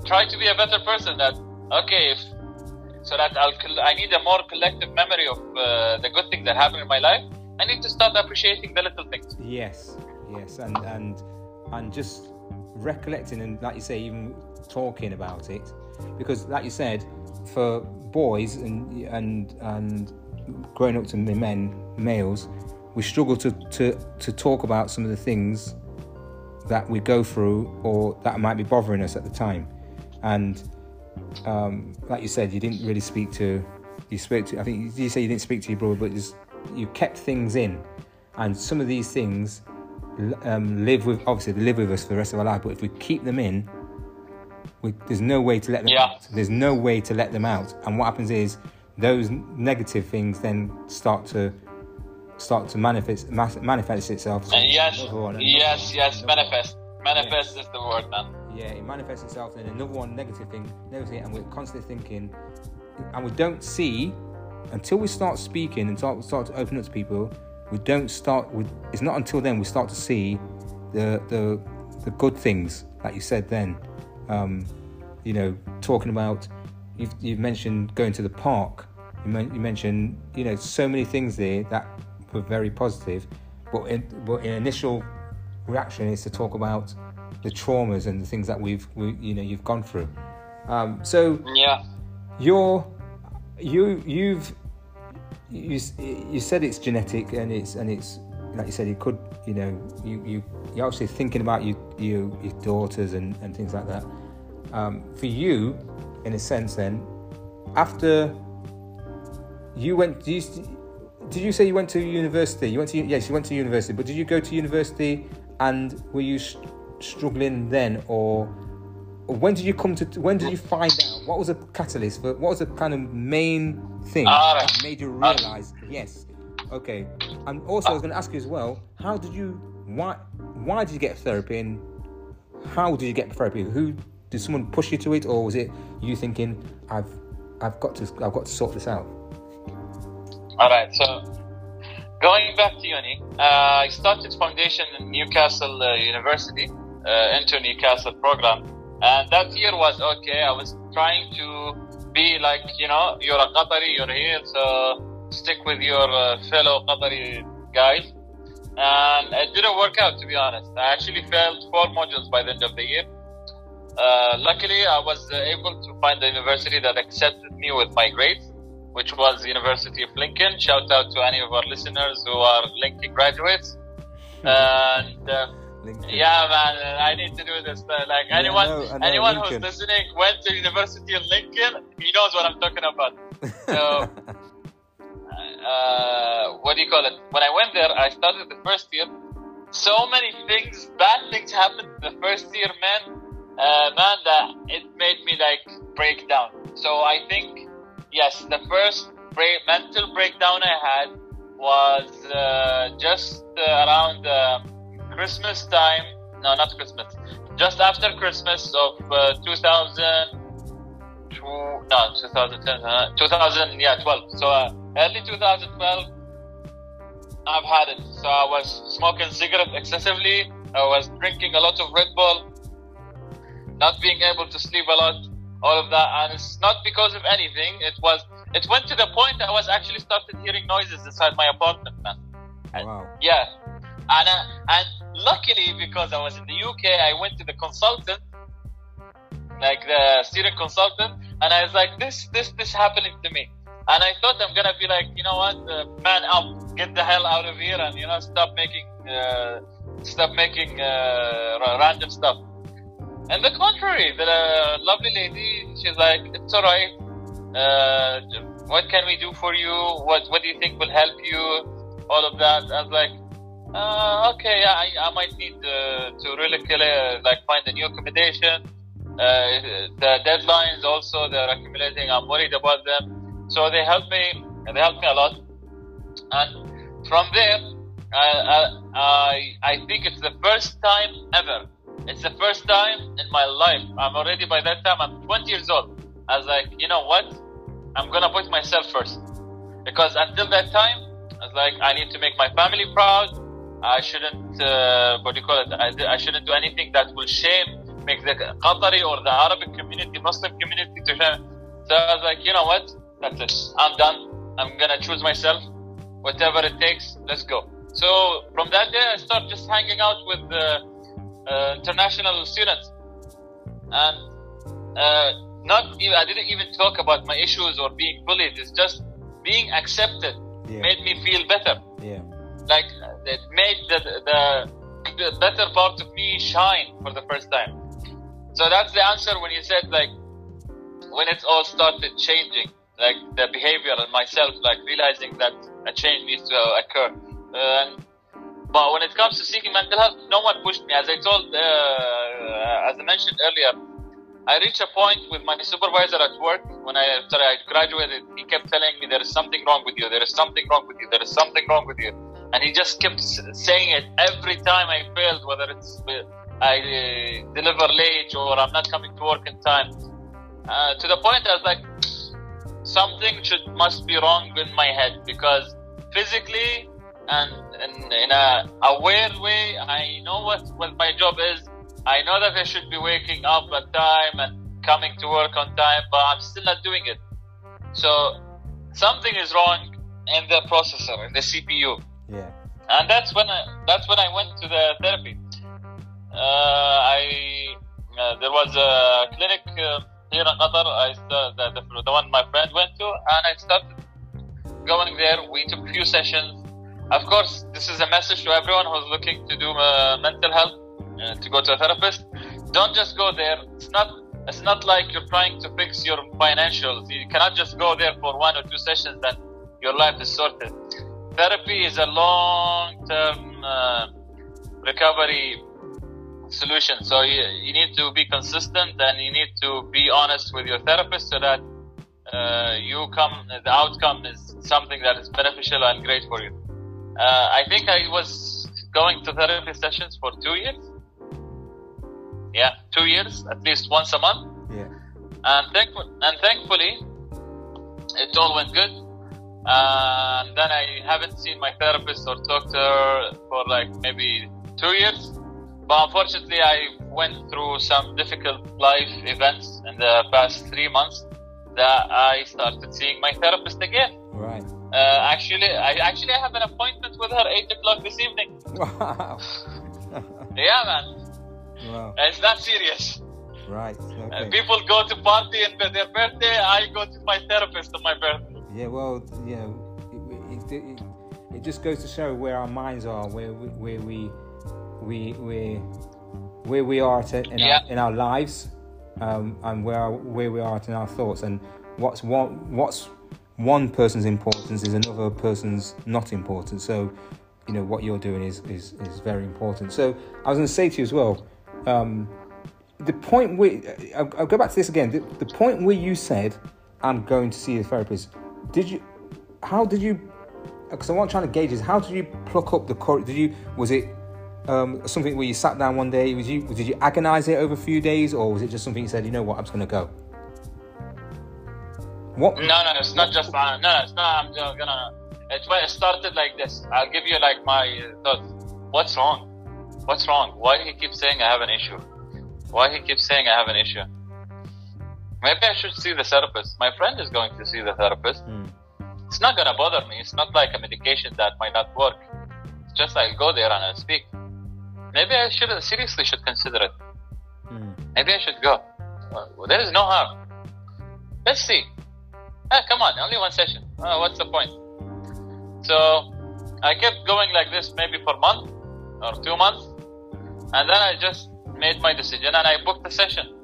try to be a better person. That okay, I need a more collective memory of the good things that happened in my life. I need to start appreciating the little things. Yes, and just recollecting, and like you say, even talking about it, because like you said, for boys and growing up to males, we struggle to talk about some of the things that we go through or that might be bothering us at the time. And like you said, you didn't speak to your brother, but you kept things in. And some of these things live with us for the rest of our life, but if we keep them in, there's no way to let them out. There's no way to let them out. And what happens is those negative things then start to manifest itself. Manifest is the word, man. Yeah, it manifests itself in negative thing, and we're constantly thinking, and we don't see until we start speaking and start to open up to people. It's not until then we start to see the good things, like you said then. Talking about, you've mentioned going to the park. You mentioned, so many things there that were very positive, but in initial reaction is to talk about the traumas and the things that you've gone through. You said it's genetic, and it's like you said, it could, you're obviously thinking about your daughters and things like that. For you, in a sense, then, after you went, did you say you went to university? Yes, you went to university. But did you go to university, and were you struggling then, or when did you when did you find out? What was the catalyst? What was the kind of main thing that made you realise? Yes. Okay. And also, I was going to ask you as well. Why did you get therapy? And how did you get therapy? Did someone push you to it, or was it you thinking, I've got to sort this out? All right. So going back to uni, I started foundation in Newcastle University, into Newcastle program, and that year was okay. I was trying to be like, you're a Qatari, you're here, so stick with your fellow Qatari guys. And it didn't work out, to be honest. I actually failed 4 modules by the end of the year. Luckily, I was able to find the university that accepted me with my grades, which was the University of Lincoln. Shout out to any of our listeners who are Lincoln graduates. Yeah, man, I need to do this. Like anyone who's listening went to University of Lincoln, he knows what I'm talking about. So, what do you call it? When I went there, I started the first year. So many things, bad things happened the first year, man. It made me break down. So I think, yes, the first mental breakdown I had was around Christmas time. No, not Christmas. Just after Christmas of 2012. So early 2012, I've had it. So I was smoking cigarettes excessively. I was drinking a lot of Red Bull. Not being able to sleep a lot, all of that, and it's not because of anything. It went to the point that I was actually started hearing noises inside my apartment, man. Wow. Yeah, and luckily because I was in the UK, I went to the consultant, like the student consultant, and I was like, this happening to me, and I thought I'm gonna be like, you know what, man up, get the hell out of here, and stop making random stuff. And the contrary, the lovely lady, she's like, it's all right. What can we do for you? What do you think will help you? All of that. I was like, okay, I might need to really find a new accommodation. The deadlines also, they're accumulating. I'm worried about them. So they helped me a lot. And from there, I think it's the first time ever. It's the first time in my life. I'm already, by that time, I'm 20 years old. I was like, you know what? I'm going to put myself first. Because until that time, I was like, I need to make my family proud. I shouldn't, I shouldn't do anything that will shame, make the Qatari or the Arabic community, Muslim community to shame. So I was like, you know what? That's it. I'm done. I'm going to choose myself. Whatever it takes, let's go. So from that day, I started just hanging out with international students, and I didn't even talk about my issues or being bullied. It's just being accepted made me feel better. Yeah, like it made the better part of me shine for the first time. So that's the answer when you said, like, when it all started changing, like the behavior and myself, like realizing that a change needs to occur. But when it comes to seeking mental health, no one pushed me. As I told, as I mentioned earlier, I reached a point with my supervisor at work after I graduated. He kept telling me, there is something wrong with you. There is something wrong with you. There is something wrong with you. And he just kept saying it every time I failed, whether it's I deliver late or I'm not coming to work in time. To the point I was like, something must be wrong in my head, because physically, and in a aware way, I know what my job is. I know that I should be waking up at time and coming to work on time, but I'm still not doing it. So something is wrong in the processor, in the CPU. Yeah. And that's when I went to the therapy. There was a clinic here in Qatar. The one my friend went to, and I started going there. We took a few sessions. Of course, this is a message to everyone who's looking to do mental health, to go to a therapist. Don't just go there. It's not like you're trying to fix your financials. You cannot just go there for one or two sessions and your life is sorted. Therapy is a long-term recovery solution. So you need to be consistent, and you need to be honest with your therapist so that the outcome is something that is beneficial and great for you. I think I was going to therapy sessions for 2 years. Yeah, 2 years, at least once a month. Yeah. And thankfully, it all went good. And then I haven't seen my therapist or talked to her for like maybe 2 years. But unfortunately, I went through some difficult life events in the past 3 months that I started seeing my therapist again. Right. I have an appointment with her 8 o'clock this evening. Wow. Yeah, man. Wow. It's not serious. Right. Okay. People go to party and their birthday. I go to my therapist on my birthday. Yeah. Well, you know, it just goes to show where our minds are, where we are in our lives, and where we are in our thoughts, and what's one person's importance is another person's not important. So, you know, what you're doing is very important. So I was going to say to you as well, the point where... I'll go back to this again. The point where you said, I'm going to see the therapist. How did you... Because what I'm trying to gauge is, how did you pluck up the courage? Was it something where you sat down one day? Did you agonize it over a few days? Or was it just something you said, you know what, I'm just going to go? What? No, it's not just... no, it's not... I'm just gonna... It started like this. I'll give you like my thoughts. What's wrong? What's wrong? Why he keeps saying I have an issue? Maybe I should see the therapist. My friend is going to see the therapist. It's not gonna bother me. It's not like a medication that might not work. It's just I'll go there and I'll speak. Maybe I should... seriously should consider it. Maybe I should go. Well, there is no harm. Let's see. Come on, only one session. What's the point? So I kept going like this maybe for a month or 2 months, and then I just made my decision and I booked the session.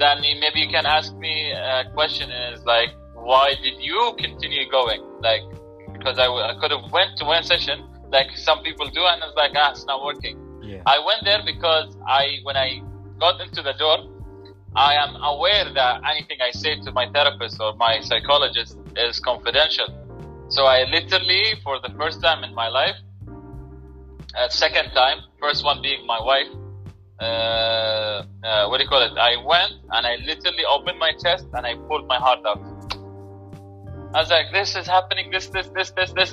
Then maybe you can ask me a question, is like, why did you continue going? Like, because I could have went to one session like some people do, and I was like, it's not working. Yeah. I went there because when I got into the door, I am aware that anything I say to my therapist or my psychologist is confidential. So I literally, for the first time in my life, second time, first one being my wife, I went and I literally opened my chest and I pulled my heart out. I was like, this is happening, this.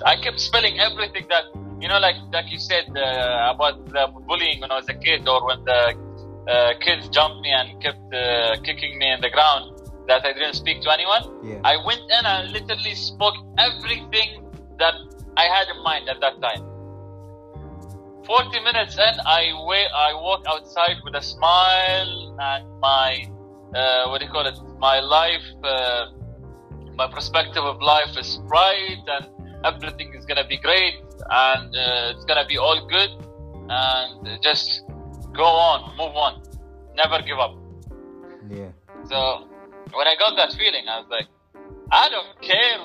I kept spelling everything that, you know, like you said about the bullying when I was a kid, or when the kids jumped me and kept kicking me in the ground, that I didn't speak to anyone. Yeah. I went in and I literally spoke everything that I had in mind at that time. 40 minutes in, I walked outside with a smile, and my, my life, my perspective of life is bright, and everything is gonna be great, and it's gonna be all good, and just go on, move on, never give up. Yeah. So when I got that feeling, I was like, I don't care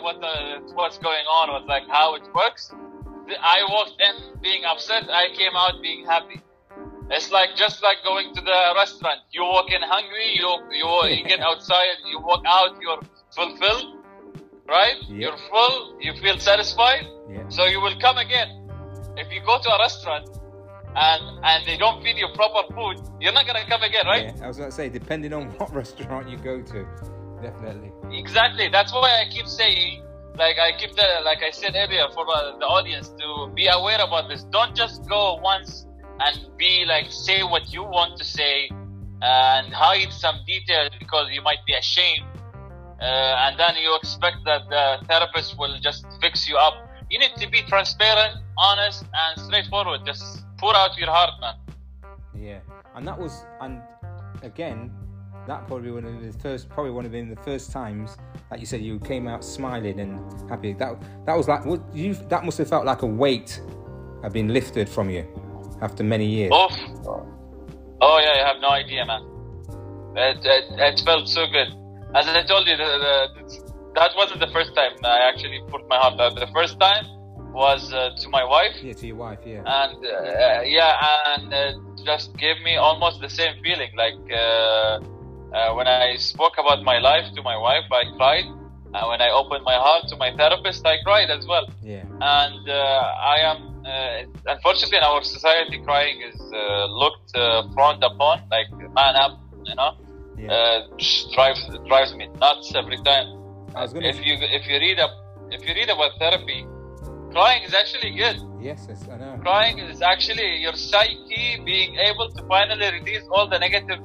what's going on, how it works. I walked in being upset, I came out being happy. It's just like going to the restaurant. You walk in hungry, you get outside, you walk out, you're fulfilled, right? Yeah. You're full, you feel satisfied, yeah. So you will come again. If you go to a restaurant and they don't feed you proper food, you're not going to come again, right? Yeah, I was going to say, depending on what restaurant you go to, definitely. Exactly, that's why I keep saying, like I said earlier, for the audience to be aware about this. Don't just go once and say what you want to say and hide some details because you might be ashamed. And then you expect that the therapist will just fix you up. You need to be transparent, honest, and straightforward. Just pour out your heart, man. Yeah, that probably would have been the first times, like you said, you came out smiling and happy. That was like, that must have felt like a weight had been lifted from you after many years. Oh yeah, you have no idea, man. It felt so good. As I told you, that wasn't the first time I actually put my heart out. The first time was to my wife. Yeah, to your wife, yeah. And just gave me almost the same feeling, when I spoke about my life to my wife, I cried. And when I opened my heart to my therapist, I cried as well. Yeah. And unfortunately, in our society, crying is looked frowned upon, like, man up, you know. Yeah. Drives me nuts every time. If you read about therapy, crying is actually good. Yes, I know. Crying is actually your psyche being able to finally release all the negative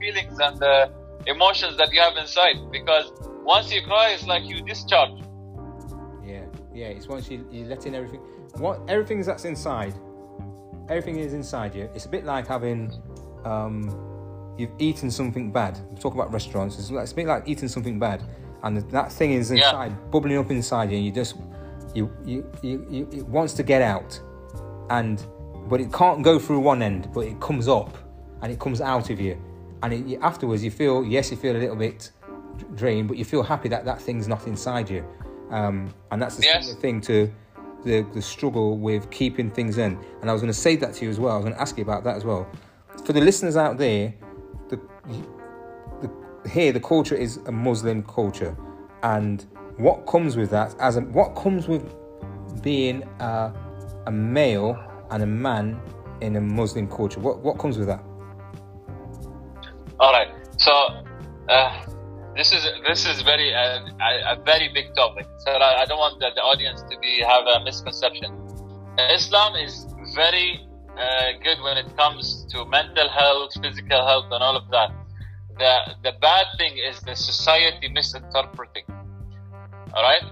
feelings and the emotions that you have inside. Because once you cry, it's like you discharge. Yeah. It's once you let in everything. Everything is inside you. It's a bit like having, you've eaten something bad. We talk about restaurants. It's a bit like eating something bad, and that thing is inside, bubbling up inside you, and you just. It wants to get out, but it can't go through one end, but it comes up and it comes out of you, and afterwards you feel a little bit drained, but you feel happy that thing's not inside you, and that's the similar thing to the struggle with keeping things in. And I was going to say that to you as well. I was going to ask you about that as well. For the listeners out there, the culture is a Muslim culture, and what comes with that, what comes with being a male and a man in a Muslim culture? What comes with that? All right. So this is very a very big topic. So I don't want the audience to have a misconception. Islam is very good when it comes to mental health, physical health, and all of that. The bad thing is the society misinterpreting. All right.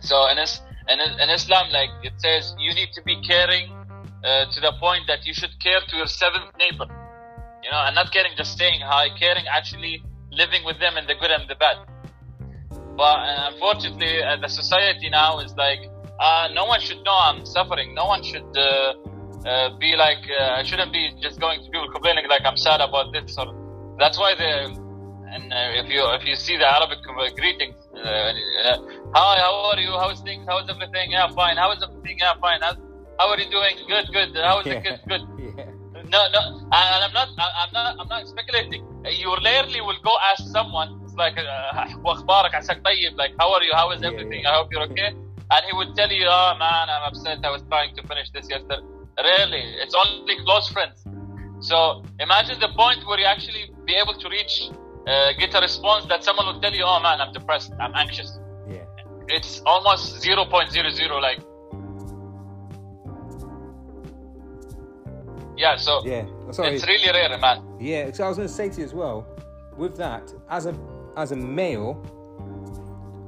So in Islam, it says, you need to be caring to the point that you should care to your seventh neighbor, and not caring just saying hi, caring actually living with them in the good and the bad. But unfortunately, the society now is no one should know I'm suffering. No one should be I shouldn't be just going to people complaining I'm sad about this. Or that's why if you see the Arabic greetings, hi, how are you? How's things? How's everything? Yeah, fine. How's everything? Yeah, fine. How are you doing? Good, good. How's the kids? Good. Yeah. No. And I'm not speculating. You rarely will go ask someone. It's how are you? How is everything? I hope you're okay. and he would tell you, oh man, I'm upset, I was trying to finish this yesterday. Really, it's only close friends. So imagine the point where you actually be able to reach, get a response that someone will tell you, oh man, I'm depressed, I'm anxious. Yeah. It's almost 0.00, like. Yeah, so yeah. Sorry. It's really rare, man. Yeah, so I was going to say to you as well, with that, as a male,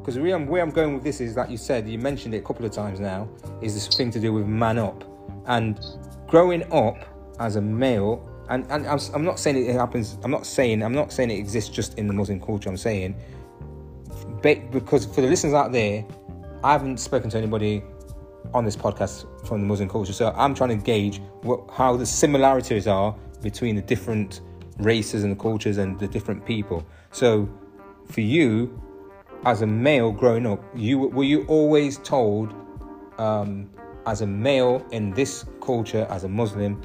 because where I'm going with this is, like you said, you mentioned it a couple of times now, is this thing to do with man up. And growing up as a male, and I'm not saying it happens, I'm not saying it exists just in the Muslim culture, I'm saying, because for the listeners out there, I haven't spoken to anybody on this podcast from the Muslim culture, so I'm trying to gauge how the similarities are between the different races and the cultures and the different people. So for you, as a male growing up, were you always told, as a male in this culture, as a Muslim,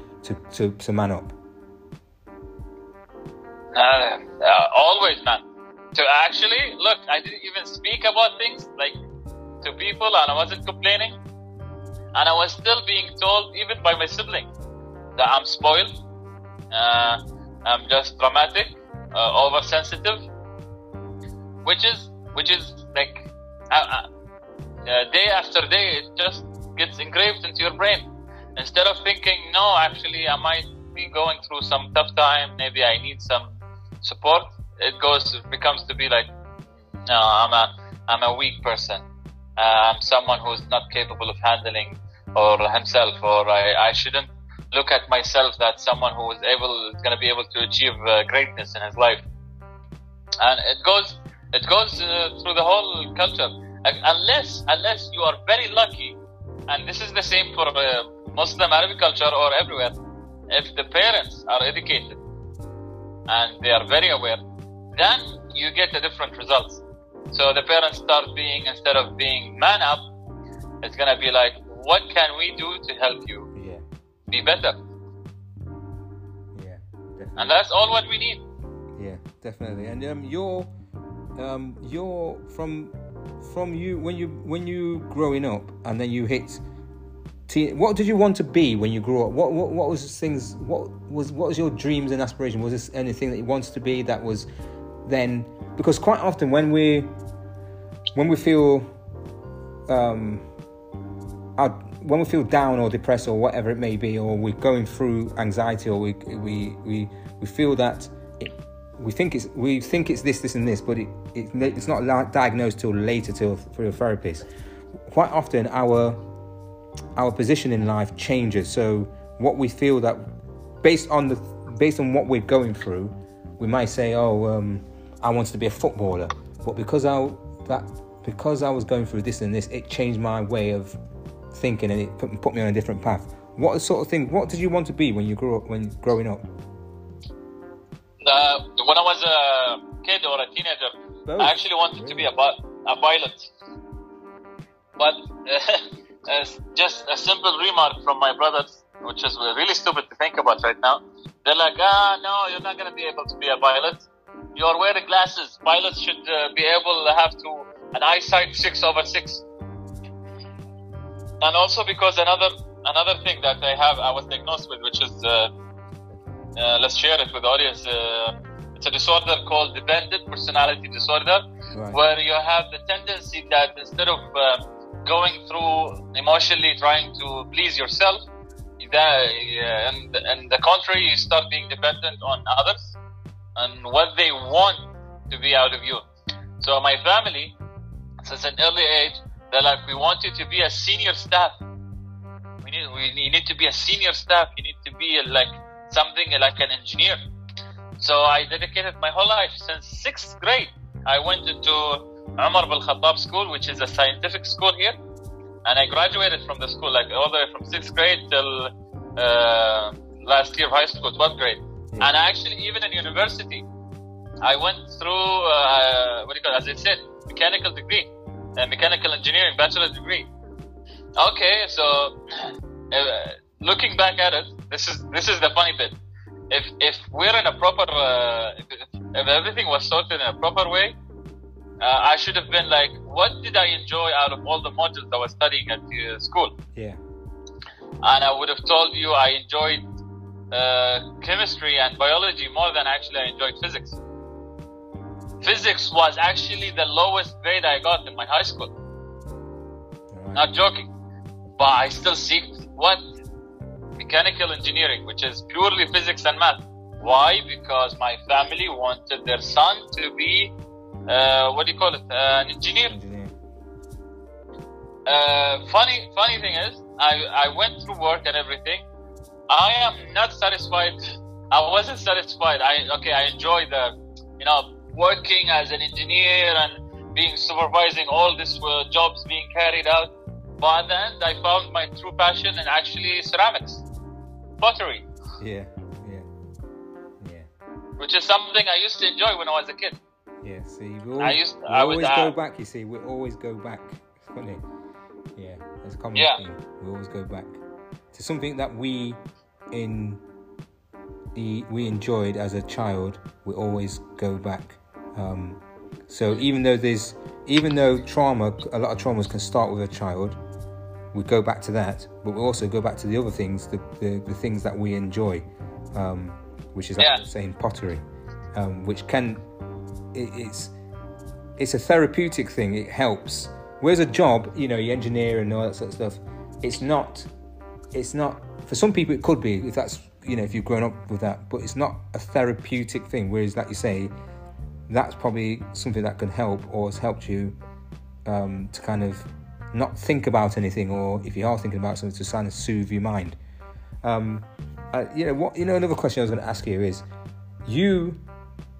to man up? Always, man. To actually, look, I didn't even speak about things, like, to people, and I wasn't complaining. And I was still being told, even by my siblings, that I'm spoiled, I'm just dramatic, oversensitive, which is like, day after day, it just gets engraved into your brain. Instead of thinking, no, actually, I might be going through some tough time, maybe I need some support, it becomes to be like, no, I'm a weak person. I'm someone who's not capable of handling or himself, or I shouldn't look at myself that someone who is going to be able to achieve greatness in his life. And it goes through the whole culture, unless you are very lucky. And this is the same for Muslim Arabic culture or everywhere. If the parents are educated and they are very aware, then you get a different results. So the parents start being, instead of being man up, it's going to be like, what can we do to help you be better? Yeah, definitely. And that's all what we need. Yeah, definitely. And you're from you when you growing up, and then you hit teen, what did you want to be when you grew up? What was your dreams and aspiration? Was this anything that you wanted to be that was then? Because quite often when we feel down or depressed or whatever it may be, or we're going through anxiety, or we feel that we think it's this and this, but it's not diagnosed till later, till for a therapist. Quite often our position in life changes. So what we feel that based on what we're going through, we might say, I wanted to be a footballer, but because I was going through this and this, it changed my way of thinking and it put me on a different path. What sort of thing? What did you want to be when you grew up? When growing up? When I was a kid or a teenager, both. I actually wanted to be a pilot. But just a simple remark from my brothers, which is really stupid to think about right now. They're like, no, you're not going to be able to be a pilot. You're wearing glasses. Pilots should be able to have an eyesight 6/6. And also because another thing that I was diagnosed with, which is, let's share it with the audience. It's a disorder called dependent personality disorder, right, where you have the tendency that instead of going through emotionally trying to please yourself, and the contrary, you start being dependent on others and what they want to be out of you. So my family, since an early age, they're like, we want you to be a senior staff. You need to be a senior staff. You need to be like something like an engineer. So I dedicated my whole life. Since 6th grade, I went into Umar Al Khattab School, which is a scientific school here. And I graduated from the school, like all the way from 6th grade till last year of high school, 12th grade. Yeah. And actually, even in university, I went through, as I said, mechanical degree, mechanical engineering, bachelor's degree. Okay, so looking back at it, this is the funny bit. If everything was sorted in a proper way, I should have been like, what did I enjoy out of all the modules I was studying at school? Yeah. And I would have told you I enjoyed chemistry and biology more than actually I enjoyed physics. Physics was actually the lowest grade I got in my high school. Right. Not joking. But I still seeked what? Mechanical engineering, which is purely physics and math. Why? Because my family wanted their son to be, an engineer. Funny thing is, I went through work and everything. I am not satisfied. I wasn't satisfied. I enjoy the, working as an engineer and being supervising all these jobs being carried out. But then I found my true passion in actually ceramics, pottery. Yeah. Which is something I used to enjoy when I was a kid. Yeah, see, we always go back. It's funny. Yeah, that's a common thing. We always go back to something that we enjoyed as a child. We always go back. So even though trauma, a lot of traumas can start with a child, we go back to that, but we also go back to the other things, the things that we enjoy, which is like saying pottery, which can, it's a therapeutic thing. It helps. Whereas a job, you engineer and all that sort of stuff, it's not for some people. It could be if that's, if you've grown up with that, but it's not a therapeutic thing. Whereas, like you say, that's probably something that can help or has helped you to kind of not think about anything, or if you are thinking about something, to kind of soothe your mind. Another question I was going to ask you is, you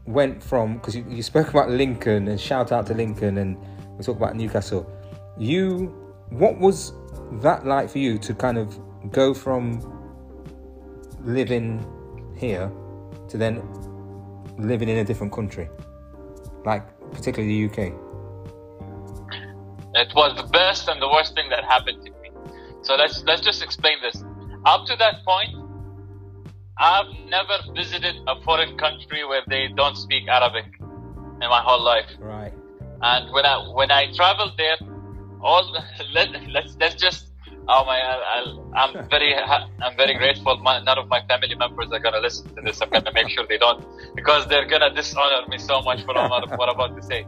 went from, because you spoke about Lincoln, and shout out to Lincoln, and we talk about Newcastle. What was that like for you to kind of go from living here to then living in a different country, like particularly the UK? It was the best and the worst thing that happened to me. So let's just explain this. Up to that point, I've never visited a foreign country where they don't speak Arabic in my whole life. Right. And when I traveled there, I'm very grateful. None of my family members are gonna listen to this. I'm gonna make sure they don't, because they're gonna dishonor me so much for what I'm about to say.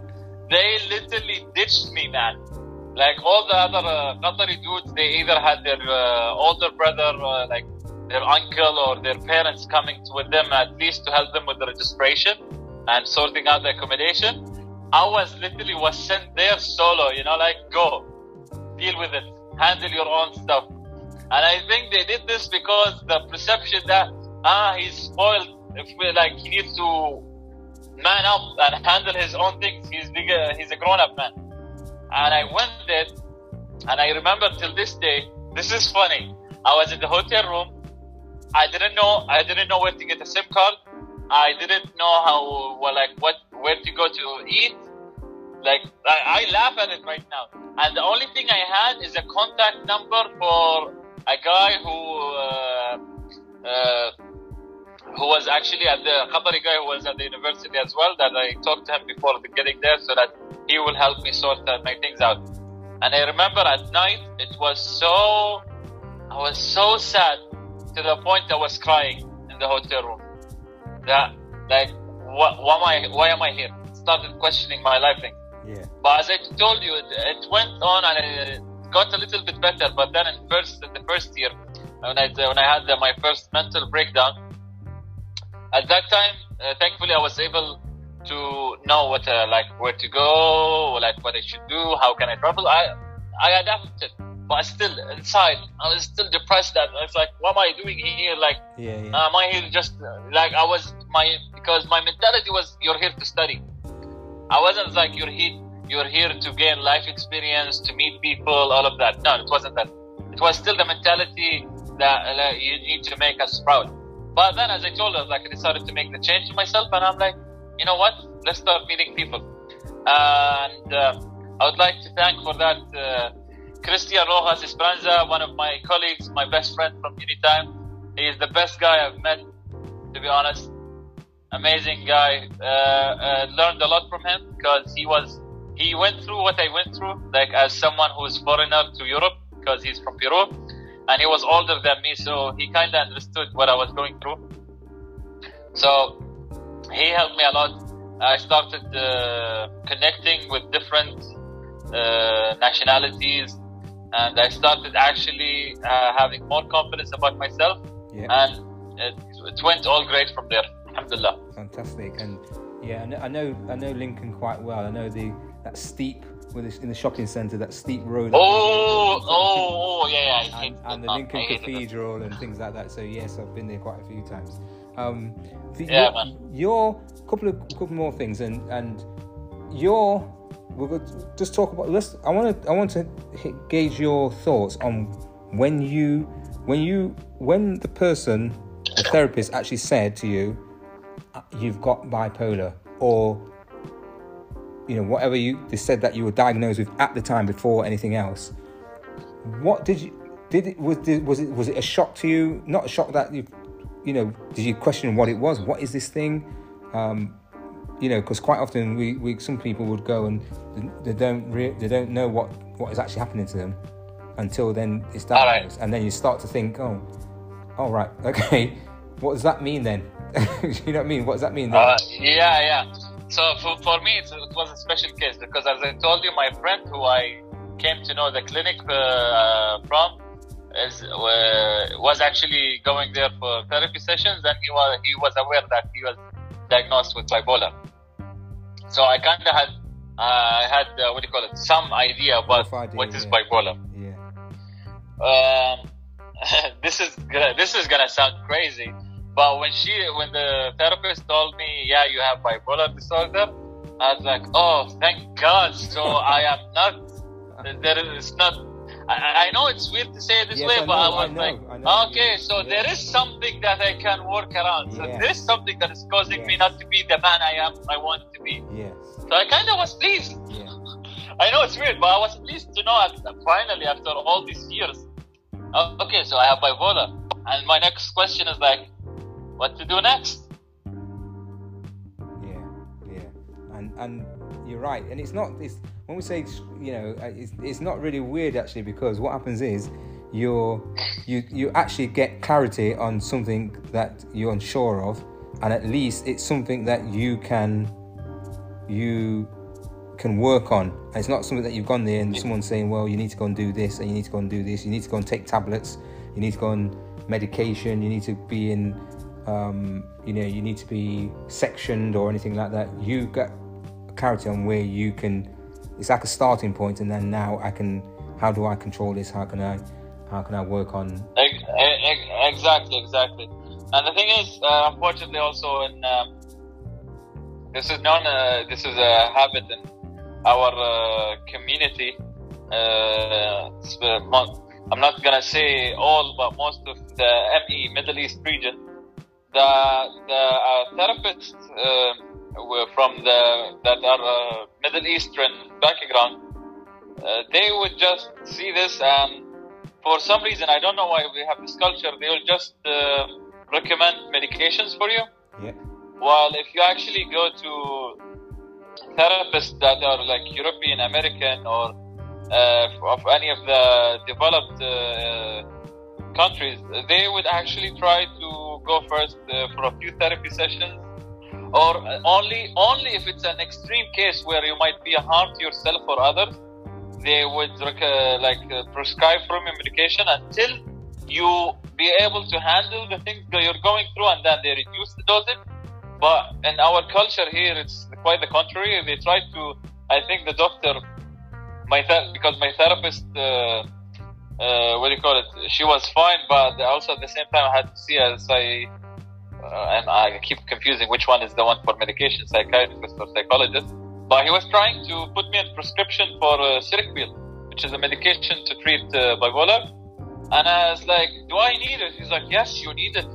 They literally ditched me, man. Like all the other Qatari dudes, they either had their older brother, like their uncle or their parents coming with them at least to help them with the registration and sorting out the accommodation. I was sent there solo, go deal with it, handle your own stuff. And I think they did this because the perception that he's spoiled, if he needs to man up and handle his own things. He's bigger. He's a grown-up man. And I went there, and I remember till this day. This is funny. I was in the hotel room. I didn't know where to get a SIM card. I didn't know where to go to eat. I laugh at it right now. And the only thing I had is a contact number for a guy who was actually at the university as well, that I talked to him before getting there, so that he will help me sort my things out. And I remember at night, I was so sad to the point I was crying in the hotel room. Why am I here? Started questioning my life thing. Yeah. But as I told you, it went on and it got a little bit better. But then in the first year, when I had my first mental breakdown, at that time, thankfully, I was able to know where to go, what I should do, how can I travel. I adapted, but still inside, I was still depressed. That it's like, what am I doing here? Am I here just because my mentality was, you're here to study. I wasn't like, you're here to gain life experience, to meet people, all of that. No, it wasn't that. It was still the mentality that you need to make us proud. But then, as I told her, I decided to make the change to myself, and I'm like, you know what? Let's start meeting people. And I would like to thank for that Christian Rojas Esperanza, one of my colleagues, my best friend from any time. He is the best guy I've met, to be honest. Amazing guy. Learned a lot from him, because he was he went through what I went through, like as someone who's foreigner to Europe, because he's from Peru, and he was older than me, so he kind of understood what I was going through. So he helped me a lot. I started connecting with different nationalities, and I started actually having more confidence about myself, and it went all great from there. Alhamdulillah. Fantastic. And yeah, I know Lincoln quite well. I know that steep in the shopping centre, that steep road. Yeah. And the Lincoln Cathedral and things like that. So yes, I've been there quite a few times. Your couple more things, and your. We'll just talk about. I want to gauge your thoughts on when the person, the therapist, actually said to you, "You've got bipolar," or whatever they said that you were diagnosed with at the time before anything else. What did you was it a shock to you? Not a shock that did you question what it was? What is this thing? Because quite often some people would go and they don't know what is actually happening to them until then it's diagnosed, and then you start to think, what does that mean then? You know what I mean? What does that mean then? So for me, it was a special case because, as I told you, my friend who I came to know the clinic from was actually going there for therapy sessions, and he was aware that he was diagnosed with bipolar. So I kind of had some idea about what is bipolar. Yeah. This is gonna sound crazy, but when the therapist told me, "Yeah, you have bipolar disorder," I was like, "Oh, thank God!" So I am not. There is not. I know it's weird to say it this way, but I know, there is something that I can work around. So there is something that is causing me not to be the man I want to be. Yes. So I kind of was pleased. Yeah. I know it's weird, but I was pleased to know finally after all these years. Okay, so I have bipolar, and my next question is like, what to do next? Yeah, and you're right, and it's not this. When we say, it's not really weird actually, because what happens is you actually get clarity on something that you're unsure of, and at least it's something that you can work on. And it's not something that you've gone there and someone's saying, well, you need to go and do this, and you need to go and do this, you need to go and take tablets, you need to go on medication, you need to be in, you need to be sectioned or anything like that. You get clarity on where you can. It's like a starting point, and then now how do I control this? How can I work on? Exactly. And the thing is, unfortunately, also in this is a habit in our community. I'm not gonna say all, but most of the MEE Middle East region, the therapists. From Middle Eastern background, they would just see this, and for some reason, I don't know why we have this culture, they will just recommend medications for you. Yeah. While if you actually go to therapists that are like European American or of any of the developed countries, they would actually try to go first for a few therapy sessions. Or only if it's an extreme case where you might be a harm to yourself or others, they would prescribe from your medication until you be able to handle the things that you're going through, and then they reduce the dosage. But in our culture here, it's quite the contrary. They try to. I think the doctor, because my therapist, she was fine, but also at the same time I had to see her. And I keep confusing which one is the one for medication, psychiatrist or psychologist. But he was trying to put me in prescription for Seroquel, which is a medication to treat bipolar. And I was like, do I need it? He's like, yes, you need it.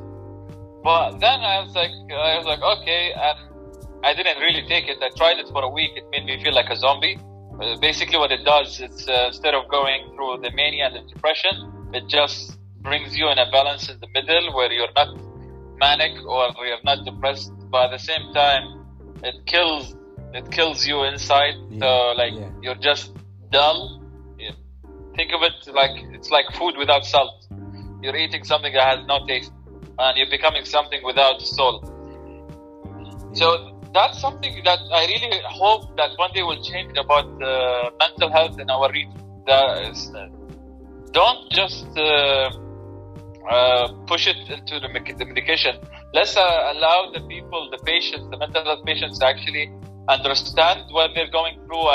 But then I was like, okay. And I didn't really take it. I tried it for a week. It made me feel like a zombie. Basically what it does, it's instead of going through the mania and the depression, it just brings you in a balance in the middle where you're not manic or you're not depressed, but at the same time it kills It kills you inside. You're just dull. Yeah. Think of it like it's like food without salt. You're eating something that has no taste, and you're becoming something without soul. So that's something that I really hope that one day will change about mental health in our region. Don't just push it into the medication. Let's allow the people, the patients, the mental health patients, to actually understand what they're going through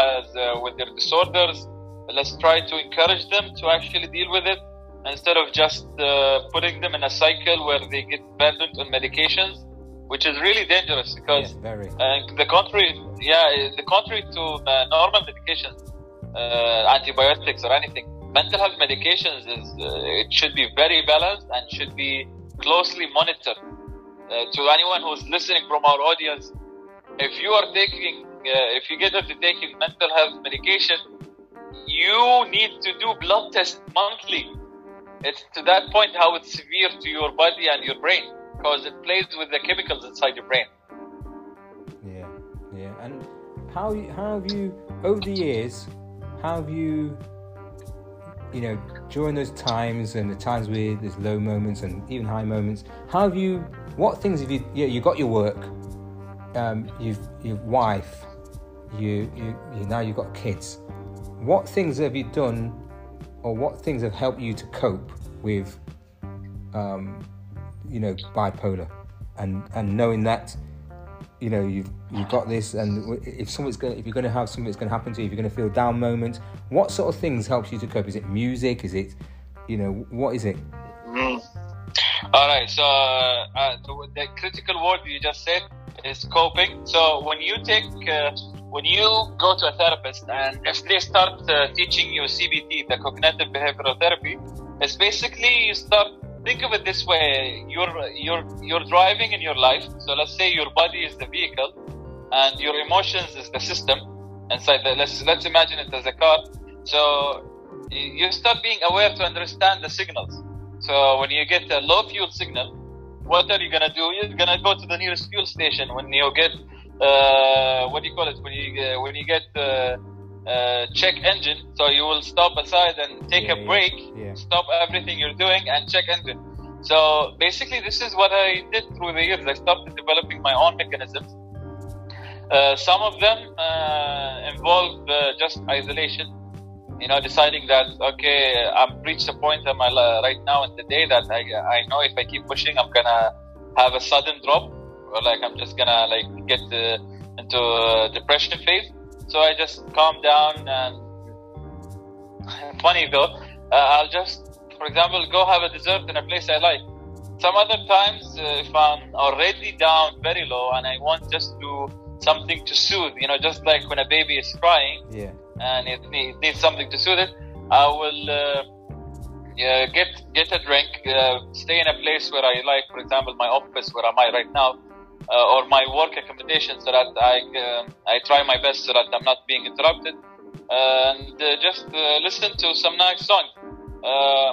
with their disorders. Let's try to encourage them to actually deal with it instead of just putting them in a cycle where they get dependent on medications, which is really dangerous because the contrary to normal medications, antibiotics or anything, mental health medications it should be very balanced and should be closely monitored. To anyone who's listening from our audience, if you get into taking mental health medication, you need to do blood tests monthly. It's to that point how it's severe to your body and your brain, because it plays with the chemicals inside your brain. And how have you, over the years, during those times and the times where there's low moments and even high moments, you got your work, your wife, now you've got kids. What things have you done, or what things have helped you to cope with, bipolar, and knowing that, you've got this, and if you're going to have something that's going to happen to you, if you're going to feel down moments, what sort of things helps you to cope? Is it music? Is it, what is it? All right. So the critical word you just said is coping. So when you go to a therapist and if they start teaching you CBT, the Cognitive Behavioral Therapy, it's basically you start, think of it this way, you're driving in your life. So let's say your body is the vehicle and your emotions is the system inside let's imagine it as a car. So you start being aware to understand the signals. So when you get a low fuel signal, what are you going to do? You're going to go to the nearest fuel station. When you get, check engine, so you will stop aside and take a break, stop everything you're doing and check engine. So basically this is what I did through the years. I started developing my own mechanisms. Some of them involved just isolation. Deciding that, okay, I've reached a point in my life right now in the day that I know if I keep pushing, I'm going to have a sudden drop, or I'm just going to get into a depression phase. So I just calm down, and funny though, I'll just, for example, go have a dessert in a place I like. Some other times, if I'm already down very low and I want just to something to soothe, just like when a baby is crying, and it needs something to soothe it, I will get a drink, stay in a place where I like, for example, my office where am I right now, or my work accommodation, so that I try my best so that I'm not being interrupted, and just listen to some nice song.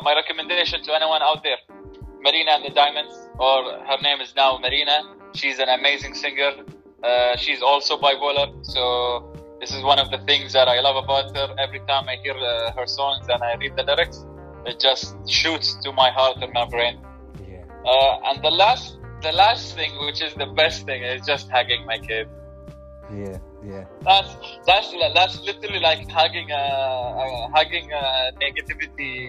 My recommendation to anyone out there, Marina and the Diamonds, or her name is now Marina. She's an amazing singer. She's also bipolar, so this is one of the things that I love about her. Every time I hear her songs and I read the lyrics, it just shoots to my heart and my brain. And the last thing, which is the best thing, is just hugging my kid. That's literally like hugging a negativity.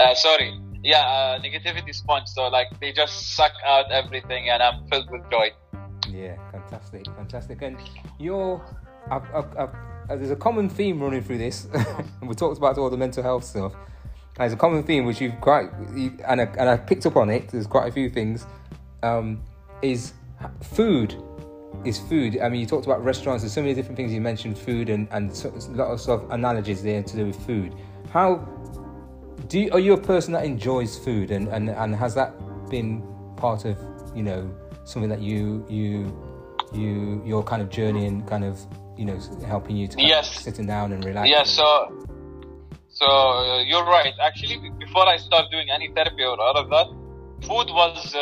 Negativity sponge. So they just suck out everything, and I'm filled with joy. Fantastic. And there's a common theme running through this, and we talked about all the mental health stuff. And there's a common theme which I picked up on it. There's quite a few things. Is food? I mean, you talked about restaurants. There's so many different things you mentioned. Food and so, a lot of sort of analogies there to do with food. Are you a person that enjoys food, and has that been part of something that your kind of journey and kind of helping you to sitting down and relax? So you're right. Actually, before I start doing any therapy or all of that, food was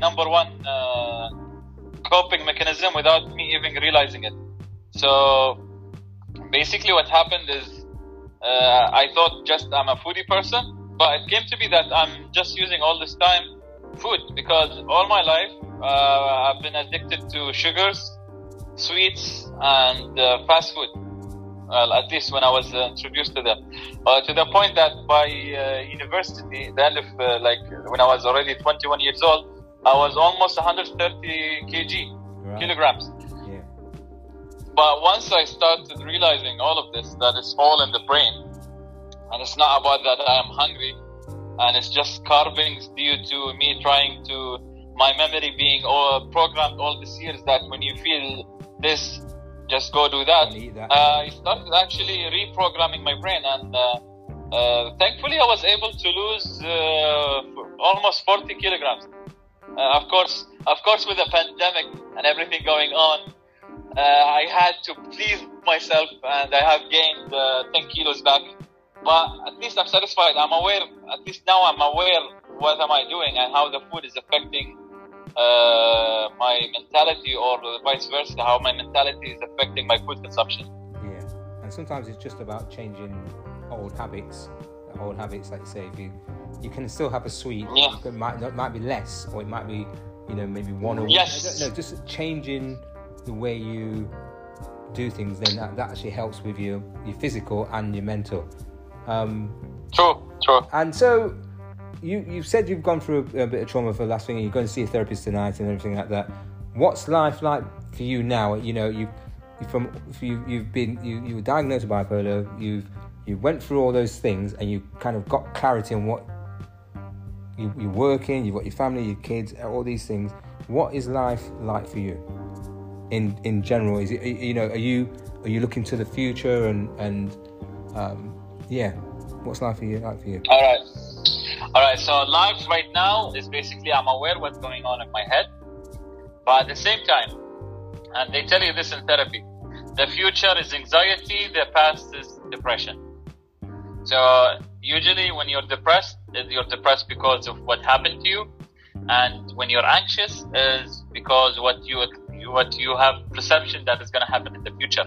number one coping mechanism without me even realizing it. So basically what happened is I thought just I'm a foodie person, but it came to be that I'm just using all this time food, because all my life I've been addicted to sugars, sweets and fast food. Well, at least when I was introduced to them, to the point that by university, the end of when I was already 21 years old, I was almost 130 kg, right. Kilograms. Yeah. But once I started realizing all of this, that it's all in the brain, and it's not about that I am hungry, and it's just carvings due to me trying to, my memory being all programmed all these years that when you feel this, just go do that. I started actually reprogramming my brain, and thankfully I was able to lose almost 40 kilograms. Of course, with the pandemic and everything going on, I had to please myself, and I have gained 10 kilos back. But at least I'm satisfied. I'm aware. At least now I'm aware what am I doing and how the food is affecting my mentality, or vice versa, how my mentality is affecting my food consumption. Yeah, and sometimes it's just about changing old habits. Old habits, like say, if you can still have a sweet, yeah. It might be less, or it might be, maybe one or yes. I don't know, just changing the way you do things, then that actually helps with your physical and your mental. True. And so, You've said you've gone through a bit of trauma for the last thing, and you're going to see a therapist tonight and everything like that. What's life like for you now? You were diagnosed with bipolar. You went through all those things, and you kind of got clarity on what you're working. You've got your family, your kids, all these things. What is life like for you in general? Is it, are you looking to the future and what's life for you like for you? All right, so life right now is basically I'm aware what's going on in my head, but at the same time, and they tell you this in therapy, the future is anxiety, the past is depression. So usually when you're depressed, because of what happened to you, and when you're anxious is because what you have perception that is going to happen in the future.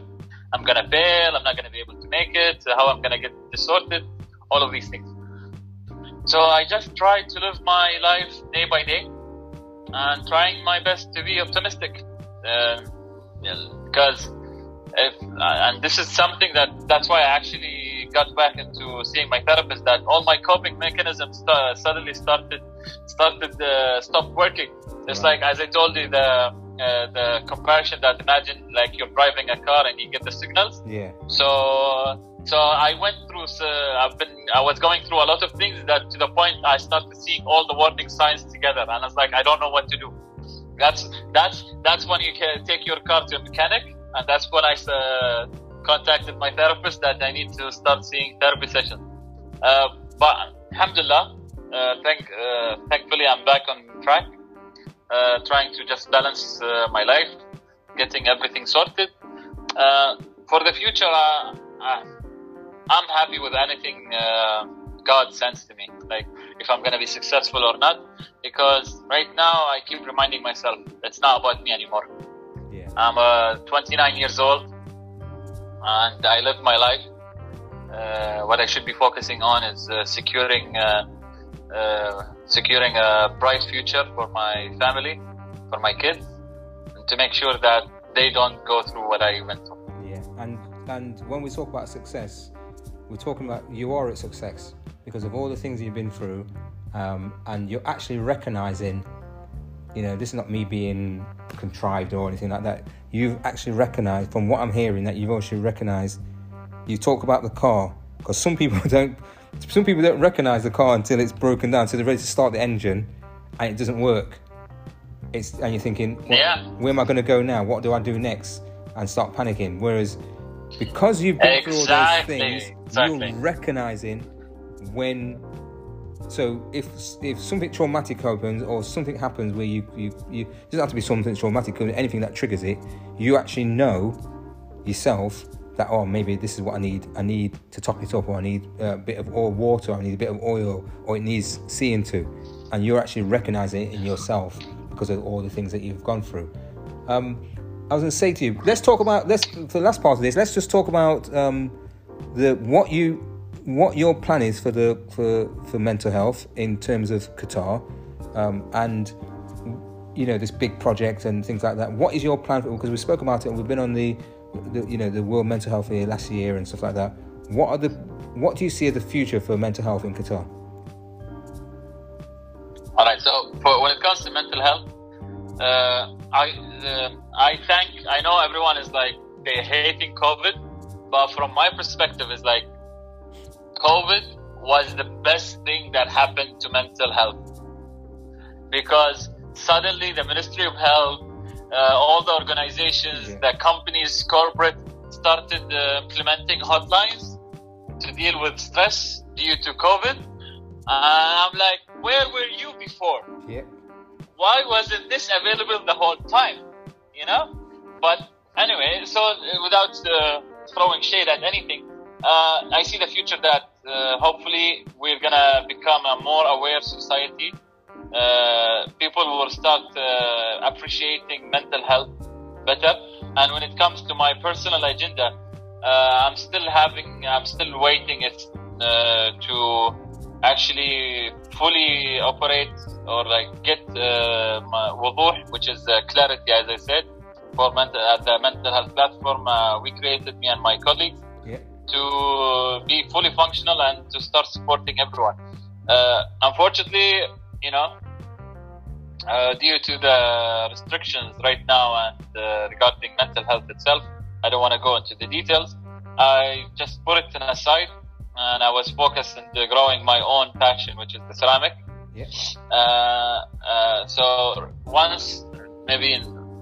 I'm going to fail, I'm not going to be able to make it, how I'm going to get distorted, all of these things. So I just try to live my life day by day and trying my best to be optimistic, because this is something that's why I actually got back into seeing my therapist, that all my coping mechanisms suddenly stopped working. It's like, as I told you, the comparison that imagine like you're driving a car and you get the signals. Yeah. So I went through. I was going through a lot of things that to the point I started seeing all the warning signs together, and I was like, I don't know what to do. That's when you can take your car to a mechanic, and that's when I contacted my therapist that I need to start seeing therapy sessions. But alhamdulillah, thankfully I'm back on track, trying to just balance my life, getting everything sorted for the future. I'm happy with anything God sends to me, like if I'm going to be successful or not, because right now I keep reminding myself it's not about me anymore. Yeah. I'm 29 years old and I live my life. What I should be focusing on is securing a bright future for my family, for my kids, and to make sure that they don't go through what I went through. Yeah, and when we talk about success, we're talking about you are at success because of all the things you've been through, and you're actually recognizing, this is not me being contrived or anything like that. You've actually recognized, from what I'm hearing, that you've actually recognized. You talk about the car, because some people don't recognize the car until it's broken down, so they're ready to start the engine and it doesn't work. And you're thinking, where am I going to go now? What do I do next? And start panicking. Whereas, because you've been through all those things, you're recognizing when. So if something traumatic happens, or something happens where you it doesn't have to be something traumatic, anything that triggers it, you actually know yourself that maybe this is what I need. I need to top it up, or I need a bit of water, I need a bit of oil, or it needs seeing to. And you're actually recognizing it in yourself because of all the things that you've gone through. I was going to say to you, for the last part of this, let's just talk about what your plan is for mental health in terms of Qatar, and this big project and things like that. What is your plan? Because we spoke about it, and we've been on the World Mental Health Year last year and stuff like that. What do you see as the future for mental health in Qatar? All right. So when it comes to mental health, I know everyone is like they're hating COVID, but from my perspective, it's like COVID was the best thing that happened to mental health, because suddenly the Ministry of Health, all the organizations, the companies, corporate, started implementing hotlines to deal with stress due to COVID. And I'm like, where were you before? Yeah. Why wasn't this available the whole time? But anyway, so without throwing shade at anything, I see the future that hopefully we're going to become a more aware society. People will start appreciating mental health better. And when it comes to my personal agenda, I'm still waiting it to actually fully operate or get wuduh, which is clarity, as I said, for the mental health platform we created, me and my colleagues, to be fully functional and to start supporting everyone. Unfortunately, due to the restrictions right now and regarding mental health itself, I don't want to go into the details. I just put it aside and I was focused on growing my own passion, which is the ceramic. So once,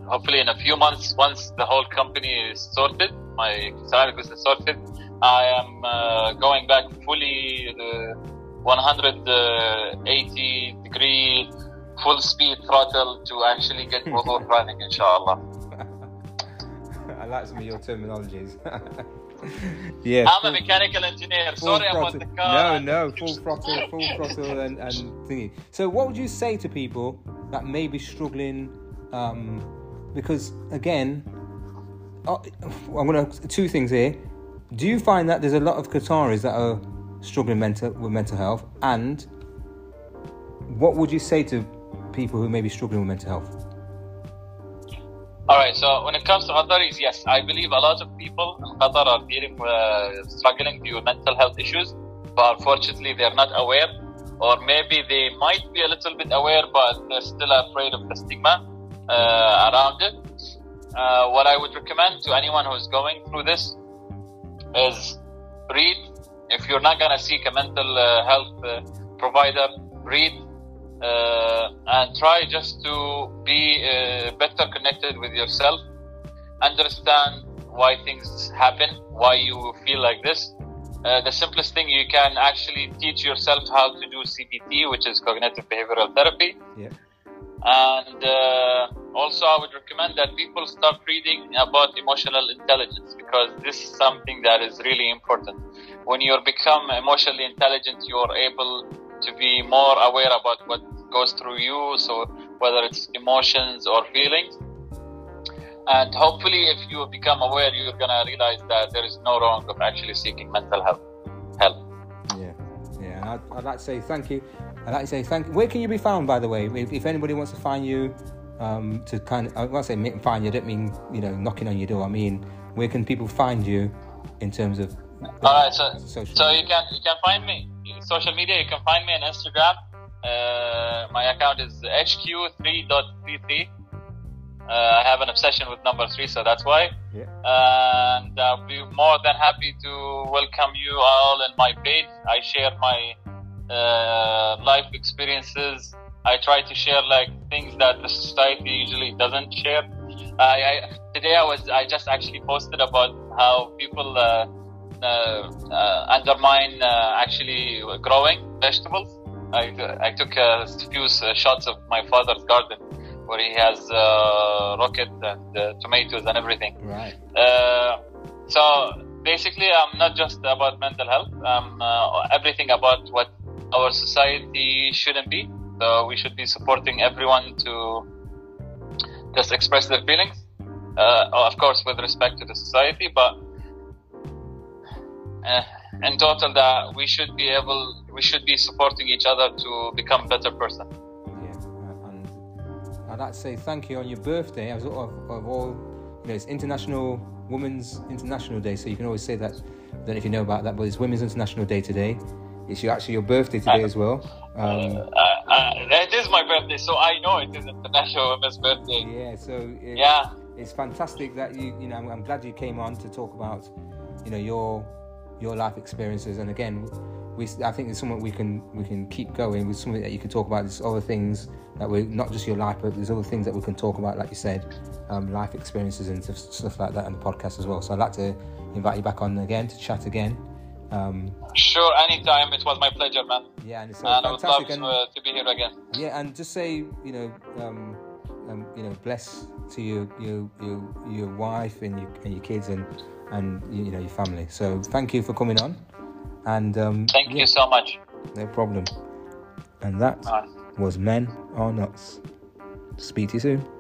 hopefully in a few months, once the whole company is sorted, my ceramic business sorted, I am going back fully 180 degree full speed throttle to actually get wuduh running, inshallah. I like some of your terminologies. Yeah, I'm a mechanical engineer. Sorry about the car. No, full throttle and thingy. So what would you say to people that may be struggling, because again, I'm going to two things here. Do you find that there's a lot of Qataris that are struggling with mental health, and what would you say to people who may be struggling with mental health? Alright, so when it comes to Qataris, yes, I believe a lot of people in Qatar are struggling with mental health issues, but unfortunately they're not aware, or maybe they might be a little bit aware, but they're still afraid of the stigma around it. What I would recommend to anyone who's going through this is read. If you're not going to seek a mental health provider, read and try just to be better connected with yourself. Understand why things happen, why you feel like this. The simplest thing, you can actually teach yourself how to do CBT, which is Cognitive Behavioral Therapy. Yeah. And also I would recommend that people start reading about emotional intelligence, because this is something that is really important. When you become emotionally intelligent, you're able to be more aware about what goes through you, so whether it's emotions or feelings. And hopefully if you become aware, you're going to realize that there is no wrong of actually seeking mental help. I'd like to say thank you. Where can you be found, by the way? If anybody wants to find you, I want to say find you, I don't mean knocking on your door. I mean, where can people find you in terms of? All right, so you can find me in social media. You can find me on Instagram. My account is hq3.33. I have an obsession with number 3, so that's why. Yeah. And I'll be more than happy to welcome you all in my page. I share my life experiences. I try to share things that the society usually doesn't share. Today I just actually posted about how people undermine actually growing vegetables. I took a few shots of my father's garden, where he has rocket and tomatoes and everything. Right. So basically, I'm not just about mental health. I'm everything about what our society shouldn't be. So we should be supporting everyone to just express their feelings, of course with respect to the society, but in total that we should be supporting each other to become better person. I'd like to say thank you on your birthday. It's Women's International Day, so you can always say that. I don't know if you know about that, but it's Women's International Day today. It's actually your birthday today as well. It is my birthday, so I know it is International Women's Birthday. Yeah, so it's fantastic that you know. I'm glad you came on to talk about, you know, your life experiences. And again, I think it's something we can keep going with, something that you can talk about. There's other things that we're not just your life, but there's other things that we can talk about, like you said, life experiences and stuff like that on the podcast as well. So I'd like to invite you back on again to chat again. Sure, anytime. It was my pleasure, man. Yeah, and it's fantastic. I would love to be here again. Yeah, and just say, you know, bless to your wife and your kids and you know, your family. So thank you for coming on. And thank you so much. No problem. And that was Men Are Nuts. Speak to you soon.